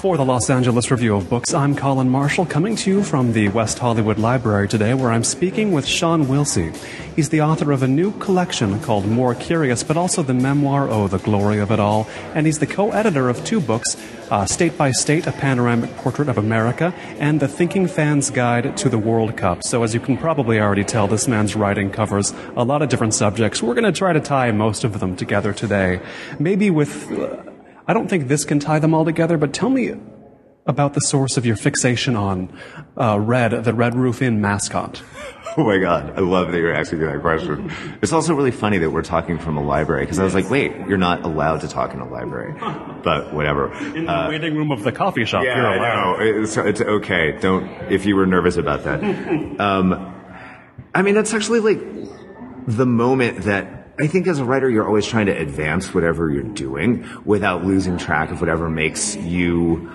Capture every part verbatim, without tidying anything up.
For the Los Angeles Review of Books, I'm Colin Marshall, coming to you from the West Hollywood Library today, where I'm speaking with Sean Wilsey. He's the author of a new collection called More Curious, but also the memoir, Oh, the Glory of It All, and he's the co-editor of two books, uh, State by State: A Panoramic Portrait of America, and The Thinking Fan's Guide to the World Cup. So as you can probably already tell, this man's writing covers a lot of different subjects. We're going to try to tie most of them together today, maybe with... Uh, I don't think this can tie them all together, but tell me about the source of your fixation on uh, Red, the Red Roof Inn mascot. Oh, my God. I love that you're asking me that question. It's also really funny that we're talking from a library, because yes. I was like, wait, you're not allowed to talk in a library. But whatever. In the uh, waiting room of the coffee shop, yeah, you're allowed. Yeah, it's, it's okay. Don't, if you were nervous about that. um, I mean, that's actually, like, the moment that I think as a writer, you're always trying to advance whatever you're doing without losing track of whatever makes you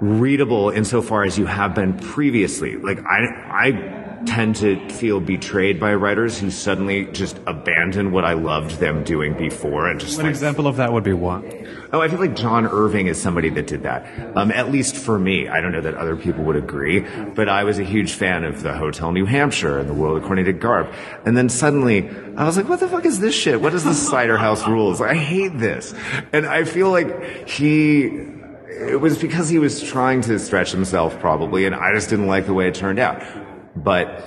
readable insofar as you have been previously. Like, I, I tend to feel betrayed by writers who suddenly just abandon what I loved them doing before. And just an like, example of that would be what? Oh, I feel like John Irving is somebody that did that. Um, at least for me. I don't know that other people would agree, but I was a huge fan of The Hotel New Hampshire and The World According to Garp. And then suddenly, I was like, what the fuck is this shit? What is The Cider House Rules? I hate this. And I feel like he... It was because he was trying to stretch himself, probably, and I just didn't like the way it turned out. But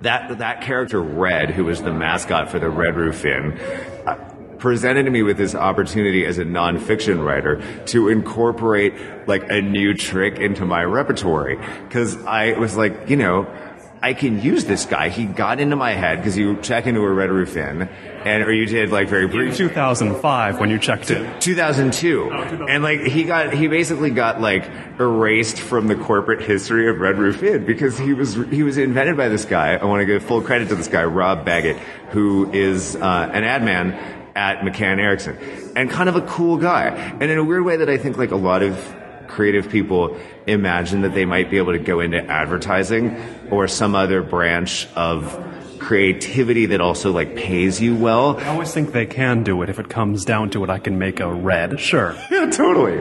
that that character, Red, who was the mascot for the Red Roof Inn, uh, presented me with this opportunity as a nonfiction writer to incorporate, like, a new trick into my repertory. Because I was like, you know, I can use this guy. He got into my head, because you check into a Red Roof Inn, and, or you did, like, very briefly. two thousand five when you checked in. two thousand two. Oh, two thousand. And, like, he got, he basically got, like, erased from the corporate history of Red Roof Inn, because he was, he was invented by this guy. I want to give full credit to this guy, Rob Baggett, who is, uh, an ad man at McCann Erickson. And kind of a cool guy. And in a weird way that I think, like, a lot of creative people imagine that they might be able to go into advertising or some other branch of creativity that also, like, pays you well. I always think they can do it. If it comes down to it, I can make a red. Sure. Yeah, totally.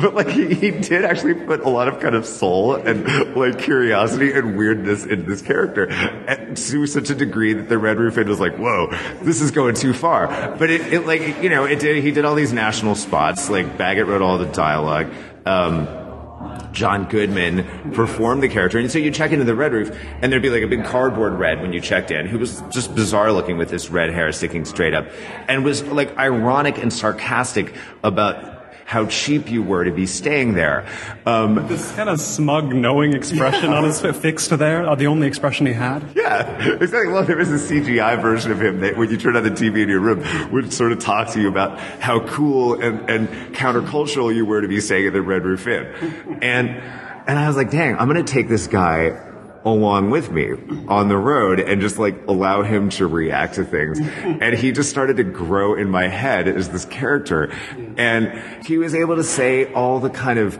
But, like, he, he did actually put a lot of kind of soul and, like, curiosity and weirdness into this character and to such a degree that the Red Roof Inn was like, whoa, this is going too far. But it, it like, you know, it did, he did all these national spots. Like, Baggett wrote all the dialogue. Um, John Goodman performed the character. And so you check into the Red Roof, and there'd be, like, a big cardboard Red when you checked in, who was just bizarre looking with this red hair sticking straight up, and was, like, ironic and sarcastic about how cheap you were to be staying there. Um, this kind of smug, knowing expression yeah. on his face fixed there, or the only expression he had? Yeah, exactly. Well, there was a C G I version of him that when you turned on the T V in your room would sort of talk to you about how cool and, and countercultural you were to be staying at the Red Roof Inn. And, and I was like, dang, I'm going to take this guy along with me on the road and just, like, allow him to react to things. And he just started to grow in my head as this character. And he was able to say all the kind of,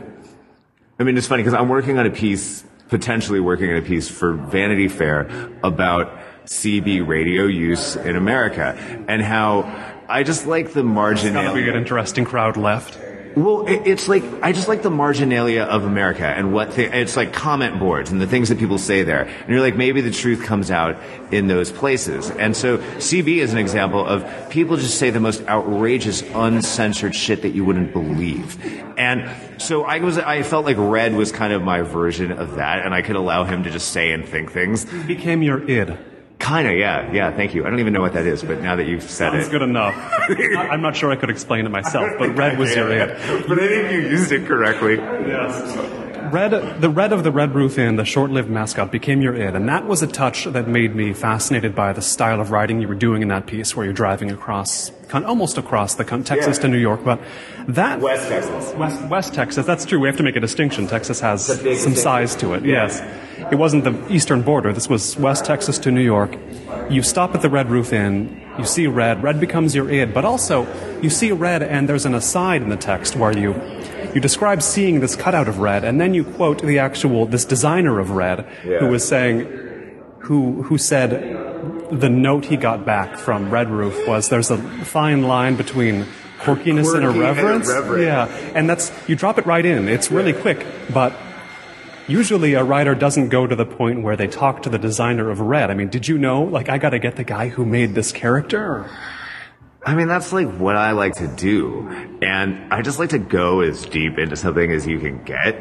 I mean, it's funny because I'm working on a piece, potentially working on a piece for Vanity Fair about C B radio use in America and how I just like the marginalia. It's going to be an interesting crowd left. Well, it's like, I just like the marginalia of America and what the, it's like comment boards and the things that people say there. And you're like, maybe the truth comes out in those places. And so C B is an example of people just say the most outrageous, uncensored shit that you wouldn't believe. And so I was, I felt like Red was kind of my version of that, and I could allow him to just say and think things. He became your id. Kind of, yeah, yeah, thank you. I don't even know what that is, but now that you've said Sounds it. That's good enough. I'm not sure I could explain it myself, but Red was your id. But I think you used it correctly. Yes. Red, the Red of the Red Roof Inn, the short-lived mascot, became your id, and that was a touch that made me fascinated by the style of writing you were doing in that piece where you're driving across, almost across the con- Texas yeah. to New York, but that... West Texas. West, West Texas, that's true. We have to make a distinction. Texas has some distinction. Size to it, yes. yes. It wasn't the eastern border. This was West Texas to New York. You stop at the Red Roof Inn. You see Red. Red becomes your id. But also, you see Red, and there's an aside in the text where you you describe seeing this cutout of Red, and then you quote the actual, this designer of Red, yeah. who was saying, who who said the note he got back from Red Roof was there's a fine line between quirkiness Quirky and irreverence. And irreverent. Yeah, and that's, you drop it right in. It's really yeah. quick, but usually a writer doesn't go to the point where they talk to the designer of Red. I mean, did you know, like, I got to get the guy who made this character? I mean, that's like what I like to do. And I just like to go as deep into something as you can get.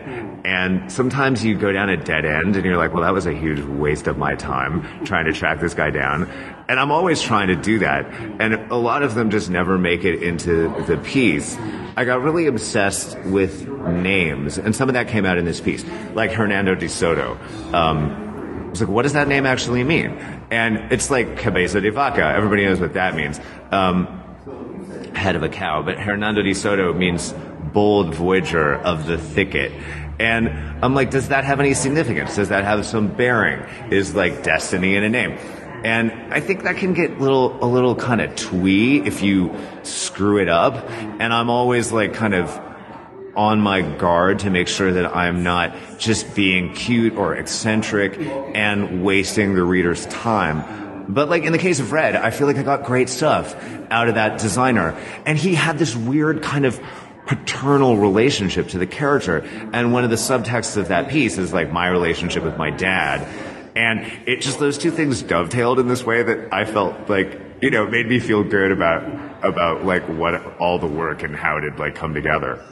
And sometimes you go down a dead end and you're like, well, that was a huge waste of my time trying to track this guy down. And I'm always trying to do that. And a lot of them just never make it into the piece. I got really obsessed with names. And some of that came out in this piece, like Hernando de Soto. Um, I was like, what does that name actually mean? And it's like cabeza de vaca. Everybody knows what that means. Um, head of a cow. But Hernando de Soto means bold voyager of the thicket. And I'm like, does that have any significance? Does that have some bearing? Is like destiny in a name? And I think that can get little, a little kind of twee if you screw it up. And I'm always like kind of on my guard to make sure that I'm not just being cute or eccentric and wasting the reader's time. But like in the case of Red, I feel like I got great stuff out of that designer. And he had this weird kind of paternal relationship to the character. And one of the subtexts of that piece is like my relationship with my dad. And it just, those two things dovetailed in this way that I felt like, you know, made me feel good about about like what all the work and how it had like come together.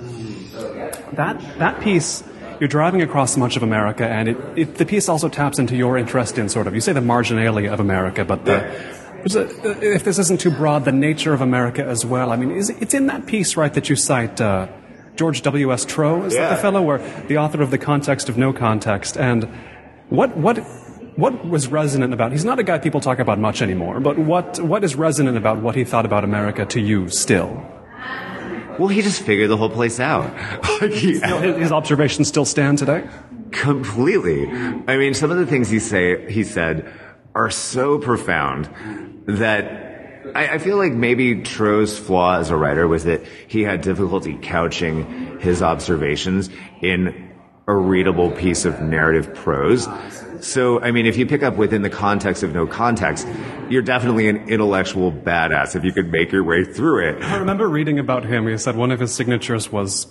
That that piece, you're driving across much of America, and it, it the piece also taps into your interest in sort of, you say the marginalia of America, but the yeah. if this isn't too broad, the nature of America as well. I mean, is, it's in that piece, right, that you cite uh, George W. S. Trow, is yeah. that the fellow, or the author of The Context of No Context, and what what. What was resonant about... He's not a guy people talk about much anymore, but what what is resonant about what he thought about America to you still? Well, he just figured the whole place out. Like he, still, his, his observations still stand today? Completely. I mean, some of the things he say he said are so profound that I, I feel like maybe Trow's flaw as a writer was that he had difficulty couching his observations in a readable piece of narrative prose. So, I mean, if you pick up Within the Context of No Context, you're definitely an intellectual badass if you could make your way through it. I remember reading about him. He said one of his signatures was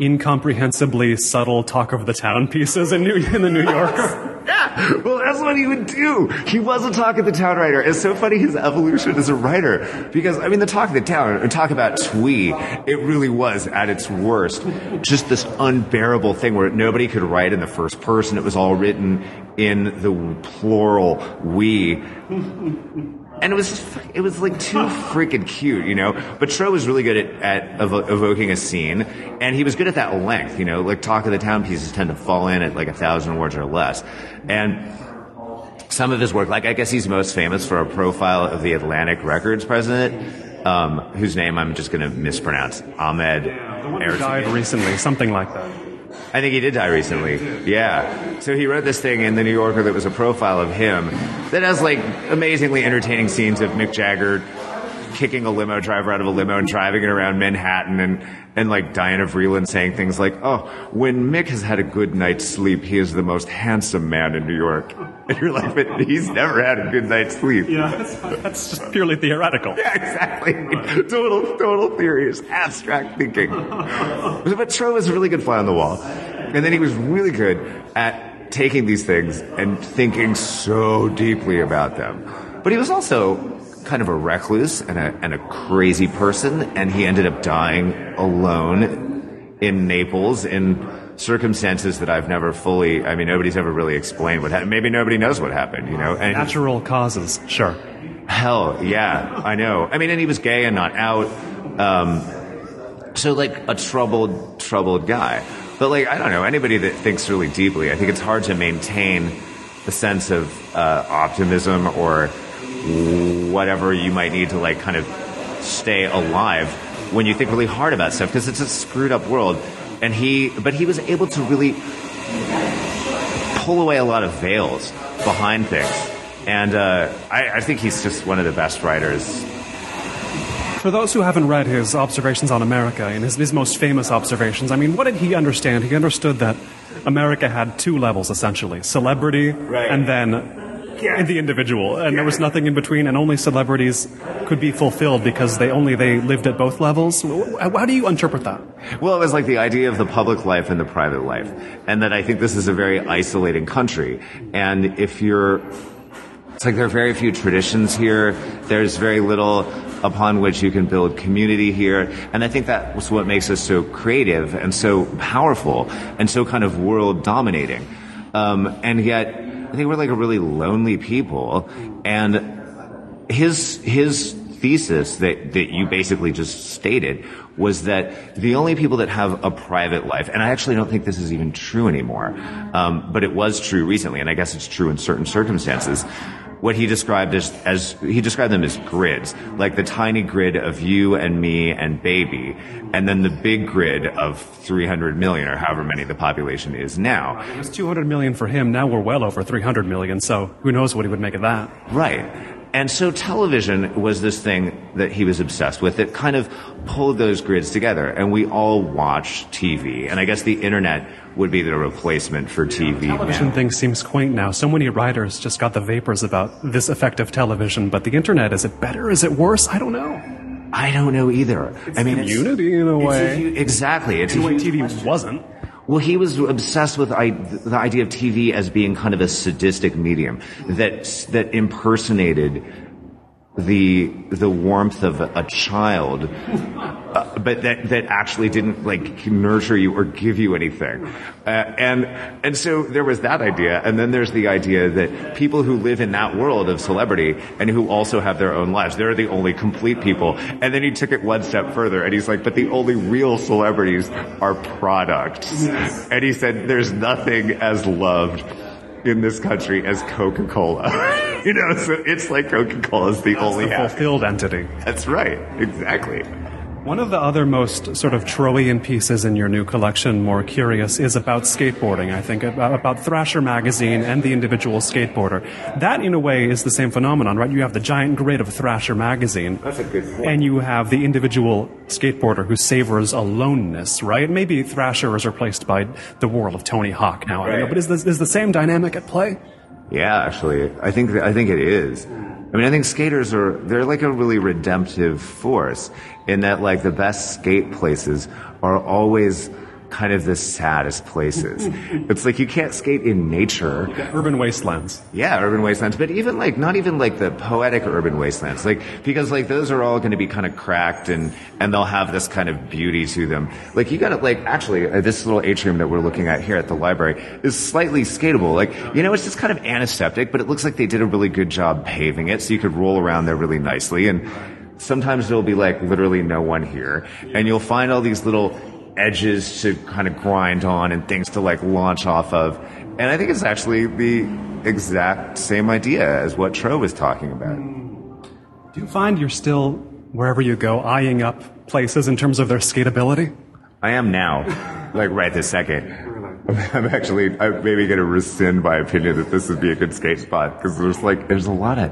incomprehensibly subtle talk of the town pieces in, New- in the New Yorker. Yeah, well, that's what he would do. He was a talk of the town writer. It's so funny his evolution as a writer, because I mean, the talk of the town, talk about twee, it really was at its worst, just this unbearable thing where nobody could write in the first person. It was all written in the plural we. And it was just, it was like too freaking cute, you know? But Trow was really good at, at evo- evoking a scene, and he was good at that length, you know? Like, talk of the town pieces tend to fall in at like a thousand words or less. And some of his work, like, I guess he's most famous for a profile of the Atlantic Records president, um, whose name I'm just going to mispronounce, Ahmet Ertegun. He died recently, something like that. I think he did die recently. Yeah. So he wrote this thing in The New Yorker that was a profile of him that has, like, amazingly entertaining scenes of Mick Jagger kicking a limo driver out of a limo and driving it around Manhattan, and, and like, Diana Vreeland saying things like, oh, when Mick has had a good night's sleep, he is the most handsome man in New York. And you're like, but he's never had a good night's sleep. Yeah, that's, that's just purely theoretical. Yeah, exactly. Right. Total, total theories. Abstract thinking. But Trow was a really good fly on the wall. And then he was really good at taking these things and thinking so deeply about them. But he was also kind of a recluse and a, and a crazy person, and he ended up dying alone in Naples in circumstances that I've never fully, I mean, nobody's ever really explained what happened. Maybe nobody knows what happened, you know? And natural causes, sure. Hell, yeah, I know. I mean, and he was gay and not out. Um, so, like, a troubled, troubled guy. But, like, I don't know, anybody that thinks really deeply, I think it's hard to maintain the sense of uh, optimism or whatever you might need to, like, kind of stay alive when you think really hard about stuff, because it's a screwed up world. And he, but he was able to really pull away a lot of veils behind things. And uh, I, I think he's just one of the best writers. For those who haven't read his observations on America and his, his most famous observations, I mean, what did he understand? He understood that America had two levels, essentially, celebrity right. and then yeah. the individual, and yeah. there was nothing in between, and only celebrities could be fulfilled because they only they lived at both levels. How do you interpret that? Well, it was like the idea of the public life and the private life, and that I think this is a very isolating country, and if you're... It's like there are very few traditions here. There's very little upon which you can build community here. And I think that's what makes us so creative and so powerful and so kind of world dominating. Um, and yet, I think we're like a really lonely people. And his his thesis that, that you basically just stated was that the only people that have a private life, and I actually don't think this is even true anymore, um, but it was true recently, and I guess it's true in certain circumstances, what he described as, as, he described them as grids, like the tiny grid of you and me and baby, and then the big grid of three hundred million, or however many the population is now. It was two hundred million for him, now we're well over three hundred million, so who knows what he would make of that. Right. And so television was this thing that he was obsessed with that kind of pulled those grids together. And we all watch T V. And I guess the internet would be the replacement for T V. Yeah, television now. Thing seems quaint now. So many writers just got the vapors about this effect of television. But the internet, is it better? Is it worse? I don't know. I don't know either. It's I mean, it's, unity in a way. It's a, exactly. It's in a way T V question. Wasn't. Well, he was obsessed with I, the idea of T V as being kind of a sadistic medium that that impersonated the the warmth of a, a child, uh, but that that actually didn't like nurture you or give you anything. Uh, and and so there was that idea, and then there's the idea that people who live in that world of celebrity and who also have their own lives, they're the only complete people. And then he took it one step further, and he's like, but the only real celebrities are products. Yes. And he said, there's nothing as loved in this country as Coca-Cola. You know, so it's like Coca-Cola is the That's only the fulfilled act. Entity. That's right, exactly. One of the other most sort of Troian pieces in your new collection, More Curious, is about skateboarding, I think, about, about Thrasher magazine and the individual skateboarder. That, in a way, is the same phenomenon, right? You have the giant grid of Thrasher magazine. That's a good point. And you have the individual skateboarder who savors aloneness, right? Maybe Thrasher is replaced by the world of Tony Hawk now, right. I don't know, but is this, is the same dynamic at play? Yeah, actually. I think, I think it is. I mean, I think skaters are, they're like a really redemptive force in that, like, the best skate places are always kind of the saddest places. It's like you can't skate in nature. Urban wastelands. Yeah, urban wastelands. But even, like, not even, like, the poetic urban wastelands. Like, because, like, those are all going to be kind of cracked and, and they'll have this kind of beauty to them. Like, you got to, like, actually, uh, this little atrium that we're looking at here at the library is slightly skatable. Like, you know, it's just kind of antiseptic, but it looks like they did a really good job paving it, so you could roll around there really nicely. And sometimes there'll be, like, literally no one here. And you'll find all these little edges to kind of grind on and things to like launch off of. And I think it's actually the exact same idea as what Tro was talking about. Do you find you're still, wherever you go, eyeing up places in terms of their skateability? I am now, like right this second. I'm actually, I'm maybe going to rescind my opinion that this would be a good skate spot because there's like, there's a lot of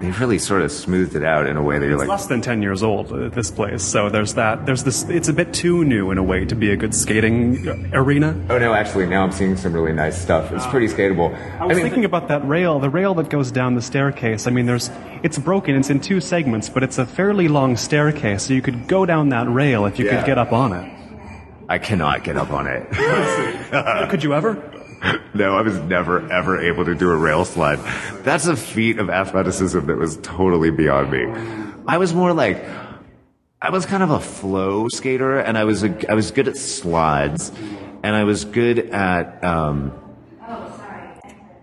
they've really sort of smoothed it out in a way that you're like... It's less than ten years old, uh, this place, so there's that. There's this. It's a bit too new, in a way, to be a good skating arena. Oh, no, actually, now I'm seeing some really nice stuff. It's pretty skatable. I was I mean, thinking about that rail, the rail that goes down the staircase. I mean, there's it's broken. It's in two segments, but it's a fairly long staircase, so you could go down that rail if you yeah. could get up on it. I cannot get up on it. Could you ever? No, I was never, ever able to do a rail slide. That's a feat of athleticism that was totally beyond me. I was more like, I was kind of a flow skater, and I was a, I was good at slides, and I was good at um,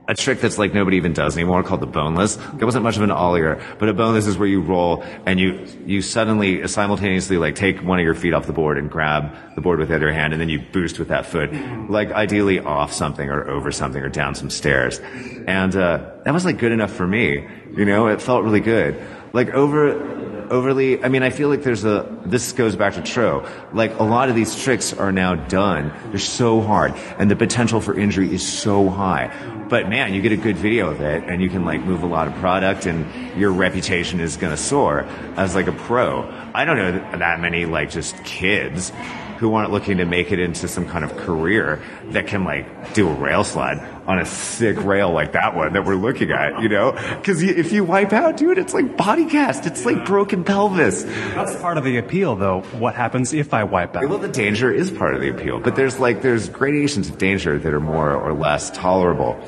a trick that's like nobody even does anymore called the boneless. It wasn't much of an ollier, but a boneless is where you roll and you you suddenly simultaneously like take one of your feet off the board and grab the board with the other hand, and then you boost with that foot, like ideally off something or over something or down some stairs. And uh that was like good enough for me, you know. It felt really good. Like over overly, I mean, I feel like there's a, this goes back to Tro, like a lot of these tricks are now done. They're so hard, and the potential for injury is so high. But man, you get a good video of it, and you can like move a lot of product, and your reputation is going to soar as like a pro. I don't know that many like just kids who aren't looking to make it into some kind of career that can, like, do a rail slide on a sick rail like that one that we're looking at, you know? Because if you wipe out, dude, it's like body cast. It's like broken pelvis. That's part of the appeal, though. What happens if I wipe out? Well, the danger is part of the appeal. But there's, like, there's gradations of danger that are more or less tolerable.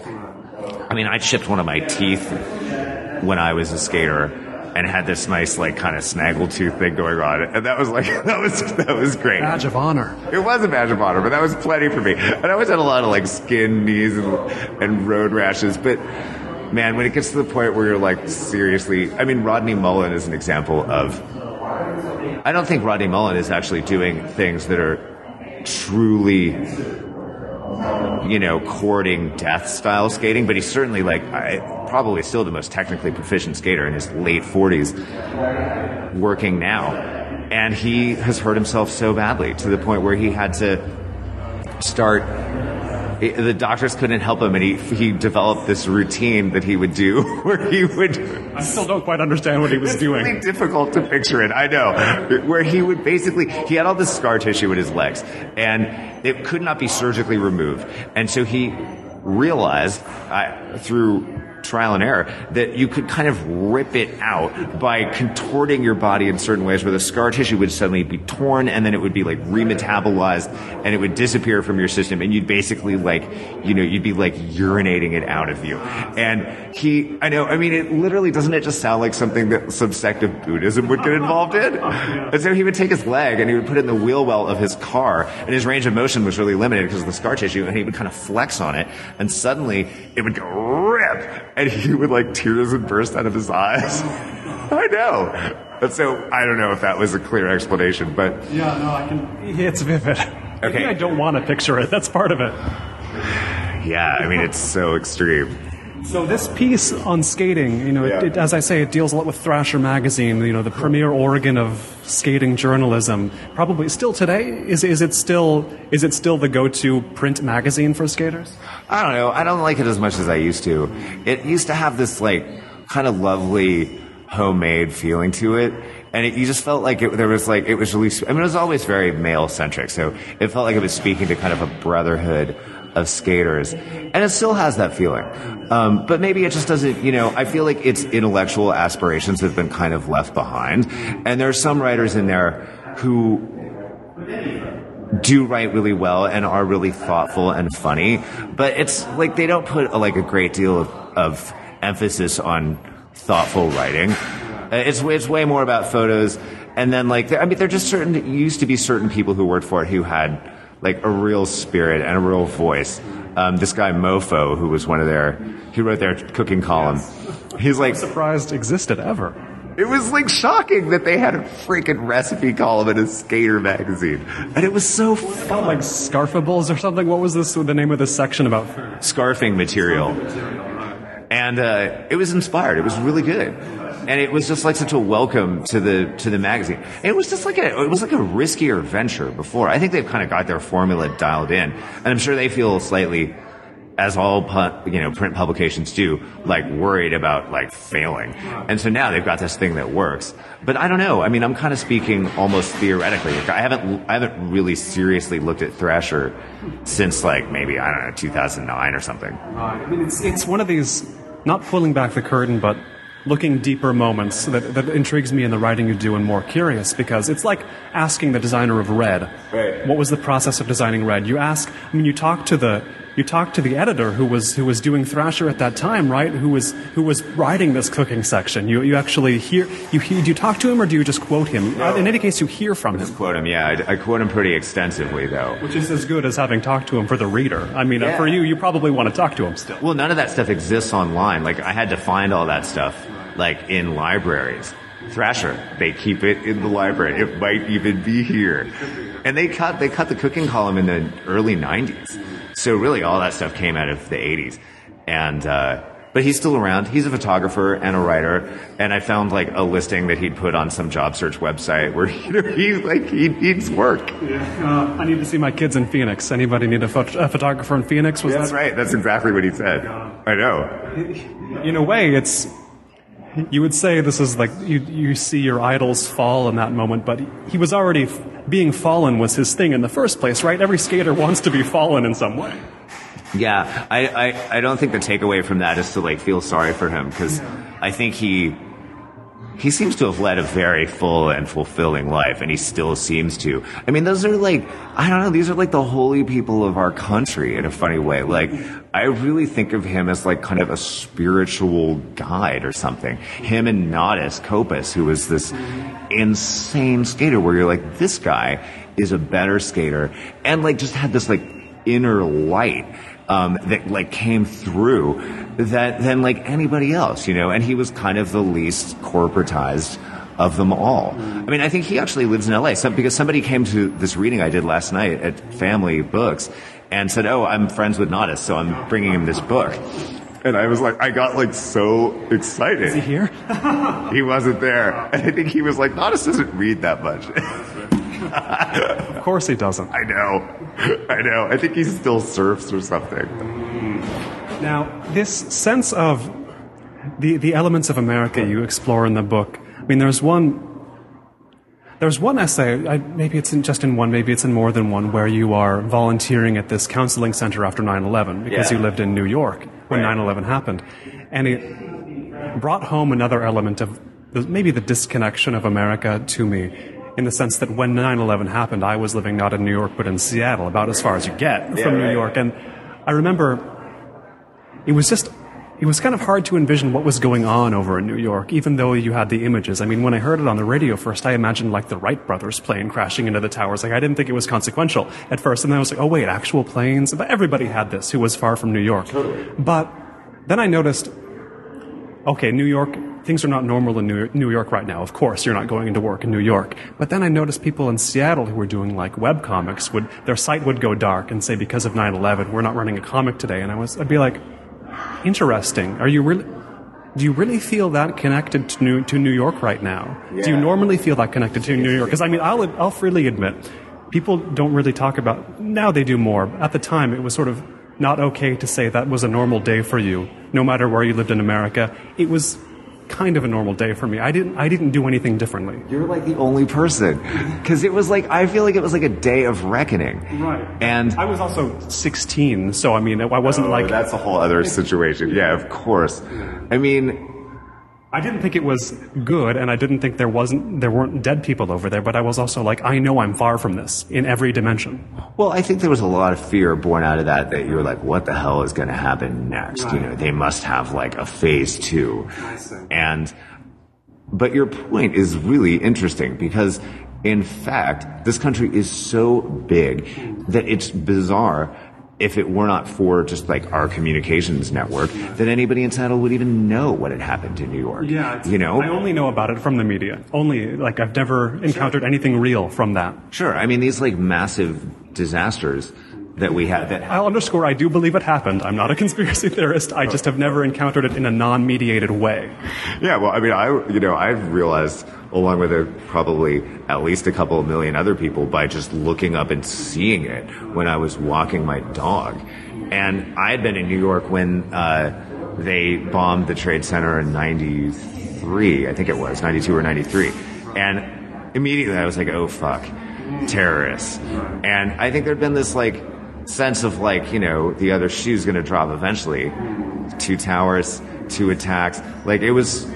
I mean, I chipped one of my teeth when I was a skater, and had this nice, like, kind of snaggletooth thing going on. And that was, like, that was that was great. Badge of honor. It was a badge of honor, but that was plenty for me. And I always had a lot of, like, skin, knees, and, and road rashes. But, man, when it gets to the point where you're, like, seriously... I mean, Rodney Mullen is an example of... I don't think Rodney Mullen is actually doing things that are truly... you know, courting death-style skating, but he's certainly, like, I, probably still the most technically proficient skater in his late forties, working now. And he has hurt himself so badly to the point where he had to start... It, the doctors couldn't help him, and he he developed this routine that he would do where he would... I still don't quite understand what he was it's doing. It's really difficult to picture it, I know. Where he would basically... He had all this scar tissue in his legs, and it could not be surgically removed. And so he realized, I, through... trial and error, that you could kind of rip it out by contorting your body in certain ways where the scar tissue would suddenly be torn, and then it would be like remetabolized, and it would disappear from your system, and you'd basically, like, you know, you'd be like urinating it out of you. And he, I know, I mean, it literally, doesn't it just sound like something that some sect of Buddhism would get involved in? And so he would take his leg and he would put it in the wheel well of his car, and his range of motion was really limited because of the scar tissue, and he would kind of flex on it, and suddenly it would go rip. And he would, like, tears would burst out of his eyes. I know. And so I don't know if that was a clear explanation, but... Yeah, no, I can... It's vivid. Okay. Maybe I don't want to picture it. That's part of it. Yeah, I mean, it's so extreme. So this piece on skating, you know, yeah. it, it, as I say, it deals a lot with Thrasher magazine, you know, the premier organ of skating journalism. Probably still today, is is it still is it still the go-to print magazine for skaters? I don't know. I don't like it as much as I used to. It used to have this, like, kind of lovely homemade feeling to it. And it, you just felt like it, there was, like, it was really, I mean, it was always very male-centric. So it felt like it was speaking to kind of a brotherhood of skaters. And it still has that feeling. Um, but maybe it just doesn't, you know, I feel like its intellectual aspirations have been kind of left behind. And there are some writers in there who do write really well and are really thoughtful and funny. But it's like they don't put a, like a great deal of, of emphasis on thoughtful writing. It's, it's way more about photos. And then, like, I mean, there just certain, used to be certain people who worked for it who had, like, a real spirit and a real voice. Um, this guy Mofo, who was one of their, he wrote their cooking column. Yes. He's like, I'm surprised existed ever. It was, like, shocking that they had a freaking recipe column in a skater magazine, and it was so fun. Called, like, Scarfables or something. What was this? The name of this section about scarfing material. And uh, it was inspired. It was really good. And it was just like such a welcome to the to the magazine. And it was just like a it was like a riskier venture before. I think they've kind of got their formula dialed in, and I'm sure they feel slightly, as all pu- you know print publications do, like worried about, like, failing. And so now they've got this thing that works. But I don't know. I mean, I'm kind of speaking almost theoretically. I haven't I haven't really seriously looked at Thrasher since, like, maybe, I don't know, two thousand nine or something. I mean, it's it's one of these not pulling back the curtain, but looking deeper moments that, that intrigues me in the writing you do and More Curious, because it's like asking the designer of Red, right, what was the process of designing Red? You ask, I mean, you talk to the you talk to the editor who was who was doing Thrasher at that time, right? Who was who was writing this cooking section? You you actually hear you hear, do you talk to him, or do you just quote him? No. In any case, you hear from him. Just quote him, yeah. I, I quote him pretty extensively, though, which is as good as having talked to him for the reader. I mean, yeah. uh, for you, you probably want to talk to him still. Well, none of that stuff exists online. Like, I had to find all that stuff, like, in libraries. Thrasher, they keep it in the library. It might even be here. And they cut they cut the cooking column in the early nineties. So really, all that stuff came out of the eighties. And uh, but he's still around. He's a photographer and a writer. And I found, like, a listing that he'd put on some job search website where, you know, he's like, he needs work. Yeah. Uh, I need to see my kids in Phoenix. Anybody need a, phot- a photographer in Phoenix? Was That's that- right. That's exactly what he said. I know. In a way, it's... You would say this is like you you see your idols fall in that moment, but he was already being fallen was his thing in the first place, right? Every skater wants to be fallen in some way. Yeah, I, I, I don't think the takeaway from that is to, like, feel sorry for him, because yeah. I think he he seems to have led a very full and fulfilling life, and he still seems to. I mean, those are, like, I don't know, these are, like, the holy people of our country in a funny way. Like, I really think of him as, like, kind of a spiritual guide or something. Him and Natas Kaupas, who was this insane skater where you're like, this guy is a better skater, and, like, just had this, like, inner light um, that, like, came through that than, like, anybody else, you know? And he was kind of the least corporatized of them all. I mean, I think he actually lives in L A, some, because somebody came to this reading I did last night at Family Books and said, oh, I'm friends with Natas, so I'm bringing him this book. And I was like, I got, like, so excited. Is he here? He wasn't there. And I think he was like, Natas doesn't read that much. Of course he doesn't. I know. I know. I think he still surfs or something. Now, this sense of the, the elements of America you explore in the book, I mean, there's one there's one essay, I, maybe it's in just in one, maybe it's in more than one, where you are volunteering at this counseling center after nine eleven because yeah. you lived in New York when right. nine eleven happened. And it brought home another element of maybe the disconnection of America to me, in the sense that when nine eleven happened, I was living not in New York, but in Seattle, about as far as you get yeah, from New right. York. And I remember it was just, it was kind of hard to envision what was going on over in New York, even though you had the images. I mean, when I heard it on the radio first, I imagined, like, the Wright brothers' plane crashing into the towers. Like, I didn't think it was consequential at first. And then I was like, oh, wait, actual planes? But everybody had this who was far from New York. Totally. But then I noticed, okay, New York... Things are not normal in New York right now. Of course, you're not going into work in New York. But then I noticed people in Seattle who were doing, like, web comics would, their site would go dark and say, because of nine eleven, we're not running a comic today. And I was, I'd be like, interesting. Are you really, do you really feel that connected to New, to New York right now? Yeah. Do you normally feel that connected to New York? Because I mean, I'll, I'll freely admit, people don't really talk about, now they do more. At the time, it was sort of not okay to say that was a normal day for you, no matter where you lived in America. It was kind of a normal day for me. I didn't I didn't do anything differently. You're like the only person, because it was like, I feel like it was like a day of reckoning. Right. And I was also sixteen, so I mean, I wasn't oh, like... That's a whole other situation. Yeah, of course. I mean... I didn't think it was good, and I didn't think there wasn't there weren't dead people over there, but I was also like, I know I'm far from this in every dimension. Well, I think there was a lot of fear born out of that, that you were like, what the hell is going to happen next? Right. You know, they must have, like, a phase two. And, but your point is really interesting, because in fact, this country is so big that it's bizarre if it were not for just, like, our communications network, that anybody in Seattle would even know what had happened in New York. Yeah, you know, I only know about it from the media. Only, like, I've never encountered sure. anything real from that. Sure, I mean, these, like, massive disasters that we had. That I'll underscore, I do believe it happened. I'm not a conspiracy theorist. I just have never encountered it in a non-mediated way. Yeah, well, I mean, I, you know, I've realized, along with a, probably at least a couple of million other people, by just looking up and seeing it when I was walking my dog. And I had been in New York when uh, they bombed the Trade Center in ninety-three, I think it was, ninety-two or ninety-three. And immediately I was like, oh, fuck, terrorists. And I think there'd been this, like, sense of, like, you know, the other shoe's going to drop eventually. Two towers, two attacks. Like, it was,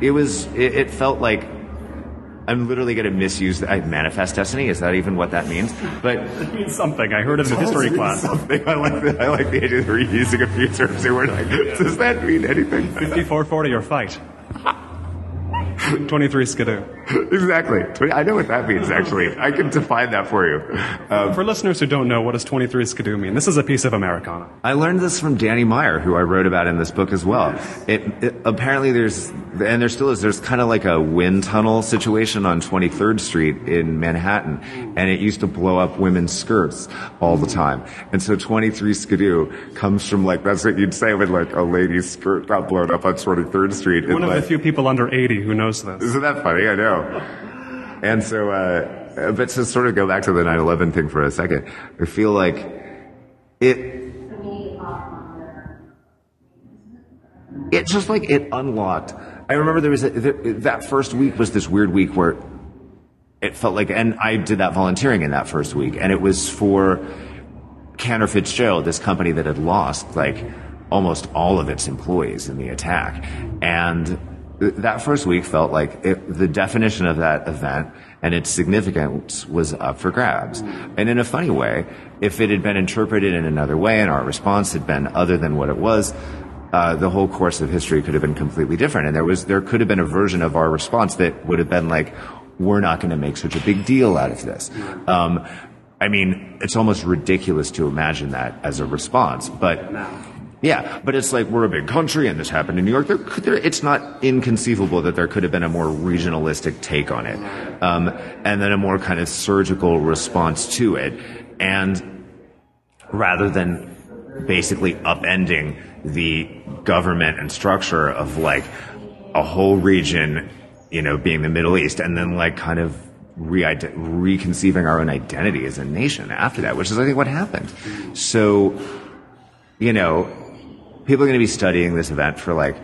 it was, it, it felt like, I'm literally going to misuse the, I manifest destiny. Is that even what that means? But it means something. I heard it in a history class. Something. I like the I like the idea that we're using a few terms and we're like, does that mean anything? fifty-four forty or fight. twenty-three skidoo. Exactly. I know what that means, actually. I can define that for you. Um, for listeners who don't know, what does twenty-three skidoo mean? This is a piece of Americana. I learned this from Danny Meyer, who I wrote about in this book as well. It, it apparently there's, and there still is, there's kind of like a wind tunnel situation on twenty-third street in Manhattan, and it used to blow up women's skirts all the time. And so twenty-three skidoo comes from, like, that's what you'd say when, like, a lady's skirt got blown up on twenty-third street. One of, like, the few people under eighty who knows this. Isn't that funny? I know. And so, uh, but to sort of go back to the nine eleven thing for a second, I feel like it, it just, like, it unlocked. I remember there was a, that first week was this weird week where it felt like, and I did that volunteering in that first week, and it was for Cantor Fitzgerald, this company that had lost like almost all of its employees in the attack. And that first week felt like it, the definition of that event and its significance was up for grabs. And in a funny way, if it had been interpreted in another way and our response had been other than what it was, uh, the whole course of history could have been completely different. And there was, there could have been a version of our response that would have been like, we're not going to make such a big deal out of this. Um, I mean, it's almost ridiculous to imagine that as a response, but yeah, but it's like, we're a big country and this happened in New York. There, there, it's not inconceivable that there could have been a more regionalistic take on it. Um, and then a more kind of surgical response to it. And rather than basically upending the government and structure of like a whole region, you know, being the Middle East, and then like kind of re-ide- reconceiving our own identity as a nation after that, which is I think what happened. So, you know, people are going to be studying this event for like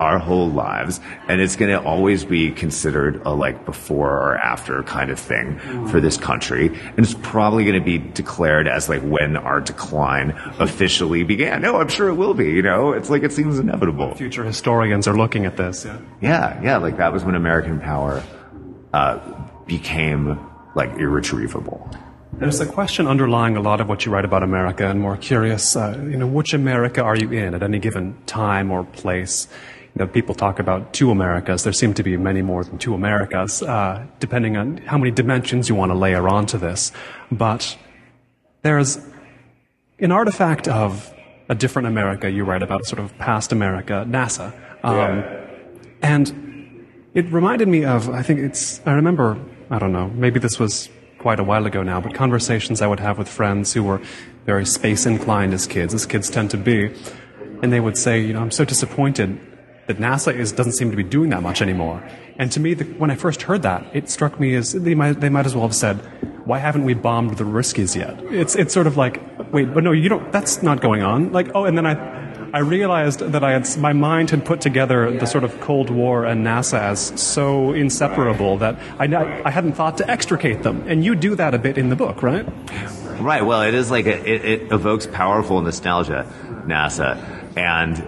our whole lives, and it's going to always be considered a like before or after kind of thing for this country, and it's probably going to be declared as like when our decline officially began. No, I'm sure it will be, you know, it's like it seems inevitable. Future historians are looking at this. Yeah, yeah, yeah like that was when American power uh, became like irretrievable. There's a question underlying a lot of what you write about America, and more curious, uh, you know, which America are you in at any given time or place? You know, people talk about two Americas. There seem to be many more than two Americas, uh, depending on how many dimensions you want to layer onto this. But there's an artifact of a different America you write about, sort of past America, NASA. Um, yeah. And it reminded me of, I think it's, I remember, I don't know, maybe this was quite a while ago now, but conversations I would have with friends who were very space inclined as kids, as kids tend to be, and they would say, you know, I'm so disappointed that NASA is, doesn't seem to be doing that much anymore. And to me, the, when I first heard that, it struck me as they might, they might as well have said, why haven't we bombed the Riskies yet? It's it's sort of like, wait, but no, you don't. That's not going on. Like, oh, and then I. I realized that I had, my mind had put together the sort of Cold War and NASA as so inseparable that I, I hadn't thought to extricate them. And you do that a bit in the book, right? Right. Well, it is like a, it, it evokes powerful nostalgia, NASA, and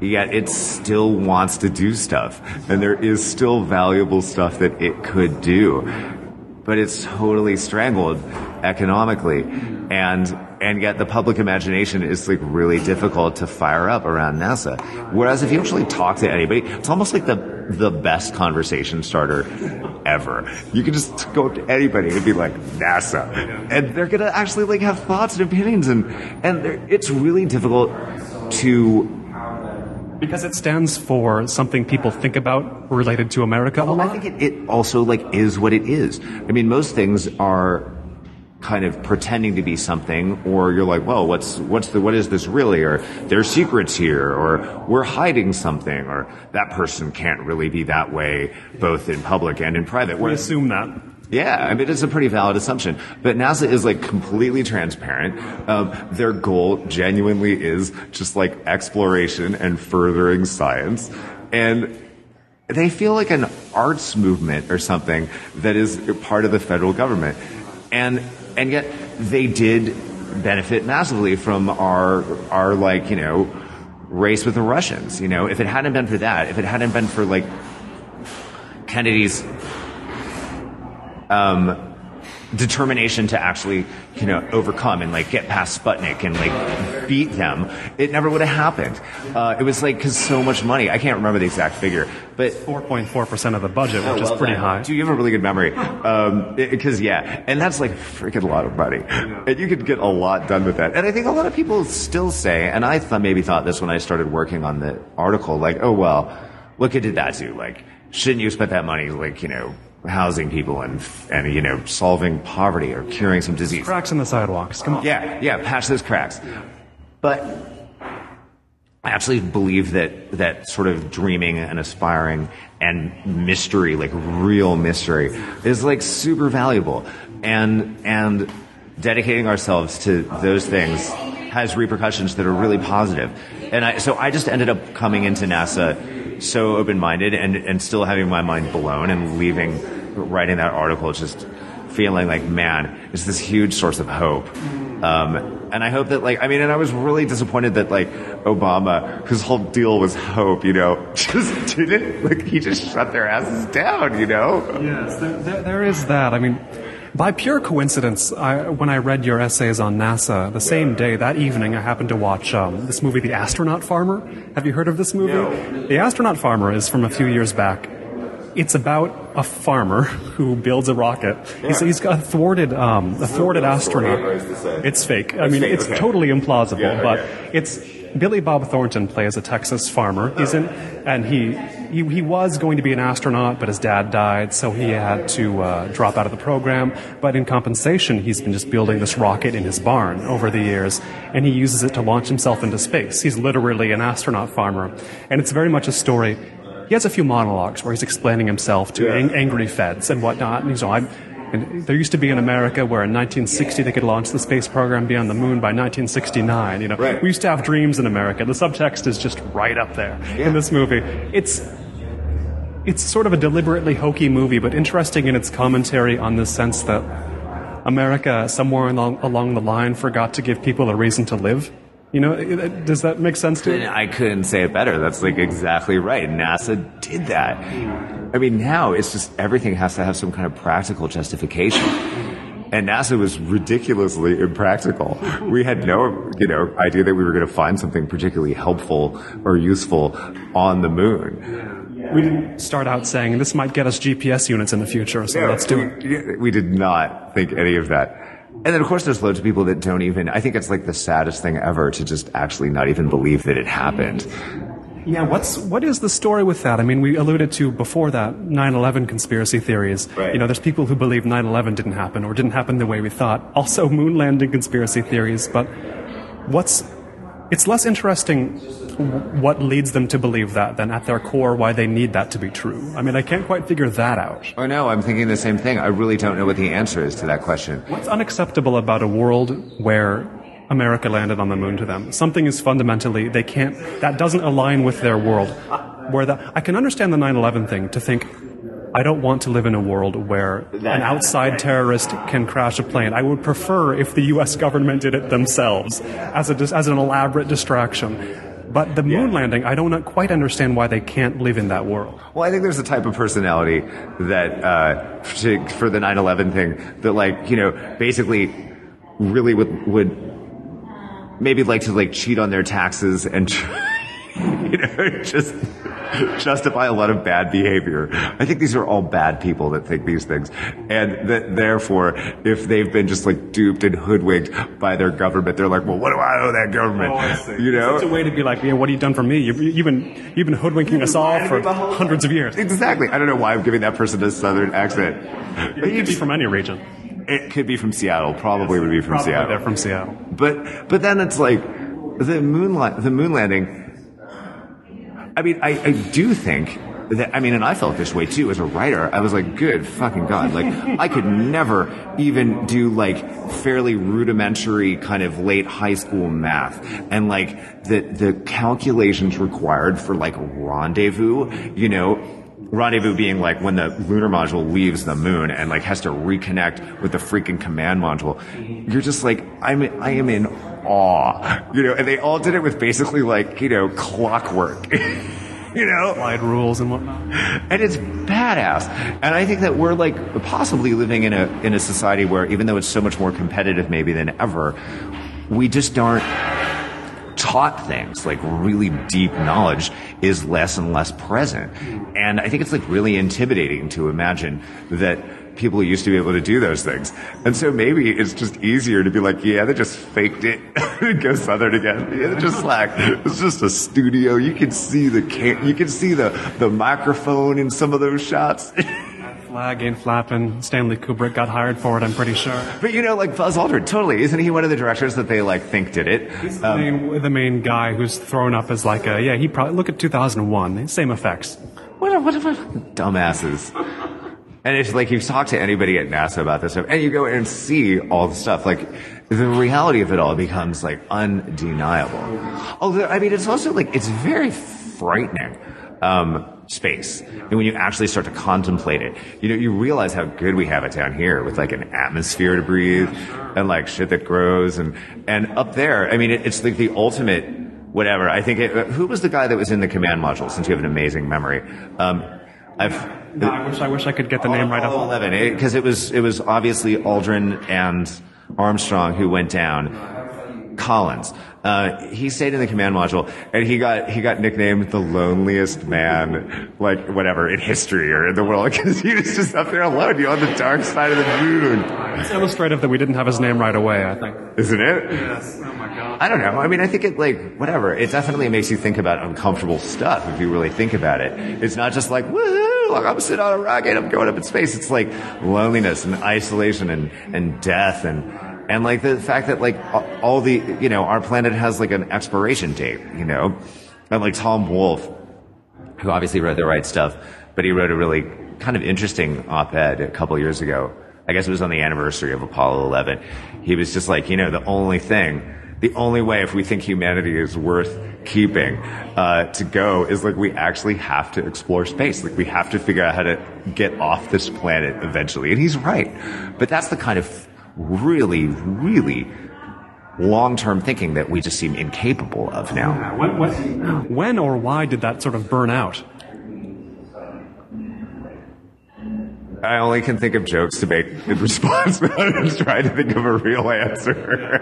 yet it still wants to do stuff. And there is still valuable stuff that it could do. But it's totally strangled economically, and and yet the public imagination is like really difficult to fire up around NASA. Whereas if you actually talk to anybody, it's almost like the the best conversation starter ever. You can just go up to anybody and be like, NASA, and they're gonna actually like have thoughts and opinions, and and it's really difficult to. Because it stands for something people think about related to America a lot? Well, I think it, it also, like, is what it is. I mean, most things are kind of pretending to be something, or you're like, well, what's what's the what is this really? Or there's secrets here, or we're hiding something, or that person can't really be that way, both in public and in private. We assume that. Yeah, I mean, it's a pretty valid assumption. But NASA is, like, completely transparent. Um, their goal genuinely is just, like, exploration and furthering science. And they feel like an arts movement or something that is part of the federal government. And and yet they did benefit massively from our, our like, you know, race with the Russians. You know, if it hadn't been for that, if it hadn't been for, like, Kennedy's... Um, determination to actually, you know, overcome and like get past Sputnik and like beat them, it never would have happened. Uh, it was like because so much money. I can't remember the exact figure, but four point four percent of the budget, which oh, well, is pretty high. Do you have a really good memory? Because um, yeah, and that's like a freaking lot of money, and you could get a lot done with that. And I think a lot of people still say, and I th- maybe thought this when I started working on the article, like, oh well, what good did that do? Like, shouldn't you spend that money? Like, you know. Housing people and, and, you know, solving poverty or curing some disease. Cracks in the sidewalks, come on. Yeah, yeah, patch those cracks. But I actually believe that that sort of dreaming and aspiring and mystery, like real mystery, is like super valuable. And, and dedicating ourselves to those things has repercussions that are really positive. And I, so I just ended up coming into NASA so open-minded and, and still having my mind blown and leaving writing that article, just feeling like, man, it's this huge source of hope. Um, and I hope that, like, I mean, and I was really disappointed that, like, Obama, whose whole deal was hope, you know, just didn't, like, he just shut their asses down, you know? Yes, there, there, there is that. I mean, by pure coincidence, I, when I read your essays on NASA, the same day, that evening, I happened to watch um, this movie, The Astronaut Farmer. Have you heard of this movie? No. The Astronaut Farmer is from a few years back. It's about a farmer who builds a rocket. Yeah. He's, he's got a thwarted, um, a thwarted astronaut. It's fake. I mean, it's totally implausible, yeah, but okay. It's Billy Bob Thornton plays a Texas farmer. He's in, and he, he he was going to be an astronaut, but his dad died, so he had to uh, drop out of the program. But in compensation, he's been just building this rocket in his barn over the years, and he uses it to launch himself into space. He's literally an astronaut farmer, and it's very much a story. He has a few monologues where he's explaining himself to yeah. ang- angry feds and whatnot. And, you know, I'm, and there used to be in America where in nineteen sixty they could launch the space program, be on the moon by nineteen sixty-nine. You know, right. We used to have dreams in America. The subtext is just right up there yeah. in this movie. It's it's sort of a deliberately hokey movie, but interesting in its commentary on the sense that America somewhere along, along the line forgot to give people a reason to live. You know, does that make sense to you? I couldn't say it better. That's, like, exactly right. NASA did that. I mean, now it's just everything has to have some kind of practical justification. And NASA was ridiculously impractical. We had no, you know, idea that we were going to find something particularly helpful or useful on the moon. We didn't start out saying, this might get us G P S units in the future, so no, let's do we, it. We did not think any of that. And then, of course, there's loads of people that don't even... I think it's, like, the saddest thing ever to just actually not even believe that it happened. Yeah, what's what is the story with that? I mean, we alluded to before that nine eleven conspiracy theories. Right. You know, there's people who believe nine eleven didn't happen or didn't happen the way we thought. Also, moon landing conspiracy theories. But what's... It's less interesting what leads them to believe that than at their core why they need that to be true. I mean, I can't quite figure that out. Oh, no, I'm thinking the same thing. I really don't know what the answer is to that question. What's unacceptable about a world where America landed on the moon to them? Something is fundamentally, they can't, that doesn't align with their world. Where the, I can understand the nine eleven thing to think, I don't want to live in a world where an outside terrorist can crash a plane. I would prefer if the U S government did it themselves as a, as an elaborate distraction. But the moon yeah. landing, I don't quite understand why they can't live in that world. Well, I think there's a type of personality that, uh, to, for the nine eleven thing, that, like, you know, basically really would, would maybe like to, like, cheat on their taxes and try, you know, just justify a lot of bad behavior. I think these are all bad people that think these things. And that therefore, if they've been just, like, duped and hoodwinked by their government, they're like, well, what do I owe that government? Oh, I see. You know? It's a way to be like, yeah, what have you done for me? You've, you've, been, you've been hoodwinking you've us all for hundreds of years. Exactly. I don't know why I'm giving that person a southern accent. It could be from any region. It could be from Seattle. Probably yes, would be from probably Seattle. They're from Seattle. But, but then it's like, the moon, la- the moon landing... I mean, I, I do think that, I mean, and I felt this way, too, as a writer. I was like, good fucking God. Like, I could never even do, like, fairly rudimentary kind of late high school math. And, like, the the calculations required for, like, rendezvous, you know, rendezvous being, like, when the lunar module leaves the moon and, like, has to reconnect with the freaking command module. You're just like, I'm, I am in awe, you know, and they all did it with basically, like, you know, clockwork, you know, slide rules and whatnot, and it's badass. And I think that we're, like, possibly living in a in a society where, even though it's so much more competitive maybe than ever, we just aren't taught things. Like, really deep knowledge is less and less present, and I think it's, like, really intimidating to imagine that people used to be able to do those things. And so maybe it's just easier to be like, yeah, they just faked it. Go southern again. Yeah, they just slacked. It's just a studio. You can see the can- you can see the, the microphone in some of those shots. That flag ain't flapping. Stanley Kubrick got hired for it, I'm pretty sure. But, you know, like, Buzz Aldrin, totally. Isn't he one of the directors that they, like, think did it? He's the, um, main, the main guy who's thrown up as, like, a, yeah, he probably, look at two thousand one. Same effects. What a, what a, what a dumbasses. And it's like, you talk to anybody at NASA about this stuff, and you go and see all the stuff. Like, the reality of it all becomes, like, undeniable. Although, I mean, it's also, like, it's very frightening um, space. I mean, when you actually start to contemplate it, you know, you realize how good we have it down here with like an atmosphere to breathe and like shit that grows and, and up there. I mean, it, it's like the ultimate whatever. I think it, who was the guy that was in the command module, since you have an amazing memory? Um, I've, No, I wish I wish I could get the all, name right all up. eleven, because it, it was it was obviously Aldrin and Armstrong who went down. Collins, uh, he stayed in the command module, and he got he got nicknamed the loneliest man, like whatever in history or in the world, because he was just up there alone. You on the dark side of the moon. It's illustrative that we didn't have his name right away. I think, isn't it? Yes. Oh my God. I don't know. I mean, I think it like whatever. It definitely makes you think about uncomfortable stuff if you really think about it. It's not just like woo. I'm sitting on a rocket, I'm going up in space. It's like loneliness and isolation and, and death and, and like the fact that like all the, you know, our planet has like an expiration date, you know, and like Tom Wolfe, who obviously wrote the right stuff, but he wrote a really kind of interesting op-ed a couple years ago. I guess it was on the anniversary of Apollo eleven. He was just like, you know, the only thing, the only way if we think humanity is worth keeping uh, to go is like we actually have to explore space. Like we have to figure out how to get off this planet eventually. And he's right. But that's the kind of really, really long-term thinking that we just seem incapable of now. When, when, when or why did that sort of burn out? I only can think of jokes to make in response without trying to think of a real answer.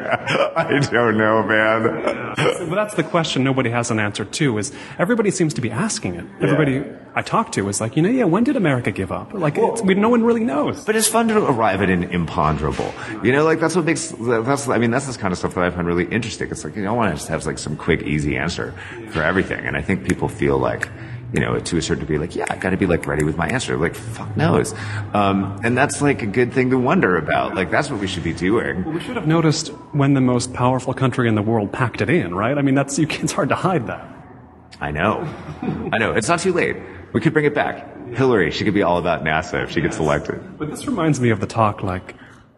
I don't know, man. Yeah. So, well, that's the question nobody has an answer to, is everybody seems to be asking it. Everybody yeah. I talk to is like, you know, yeah, when did America give up? Like, well, it's, we, no one really knows. But it's fun to arrive at an imponderable. You know, like, that's what makes, that's, I mean, that's this kind of stuff that I find really interesting. It's like, you know, I want to just have, like, some quick, easy answer for everything. And I think people feel like, you know, to a certain degree, like, yeah, I gotta be, like, ready with my answer. Like, fuck knows. Um, and that's, like, a good thing to wonder about. Like, that's what we should be doing. Well, we should have noticed when the most powerful country in the world packed it in, right? I mean, that's, you, it's hard to hide that. I know. I know. It's not too late. We could bring it back. Hillary, she could be all about NASA if she yes. gets elected. But this reminds me of the talk, like,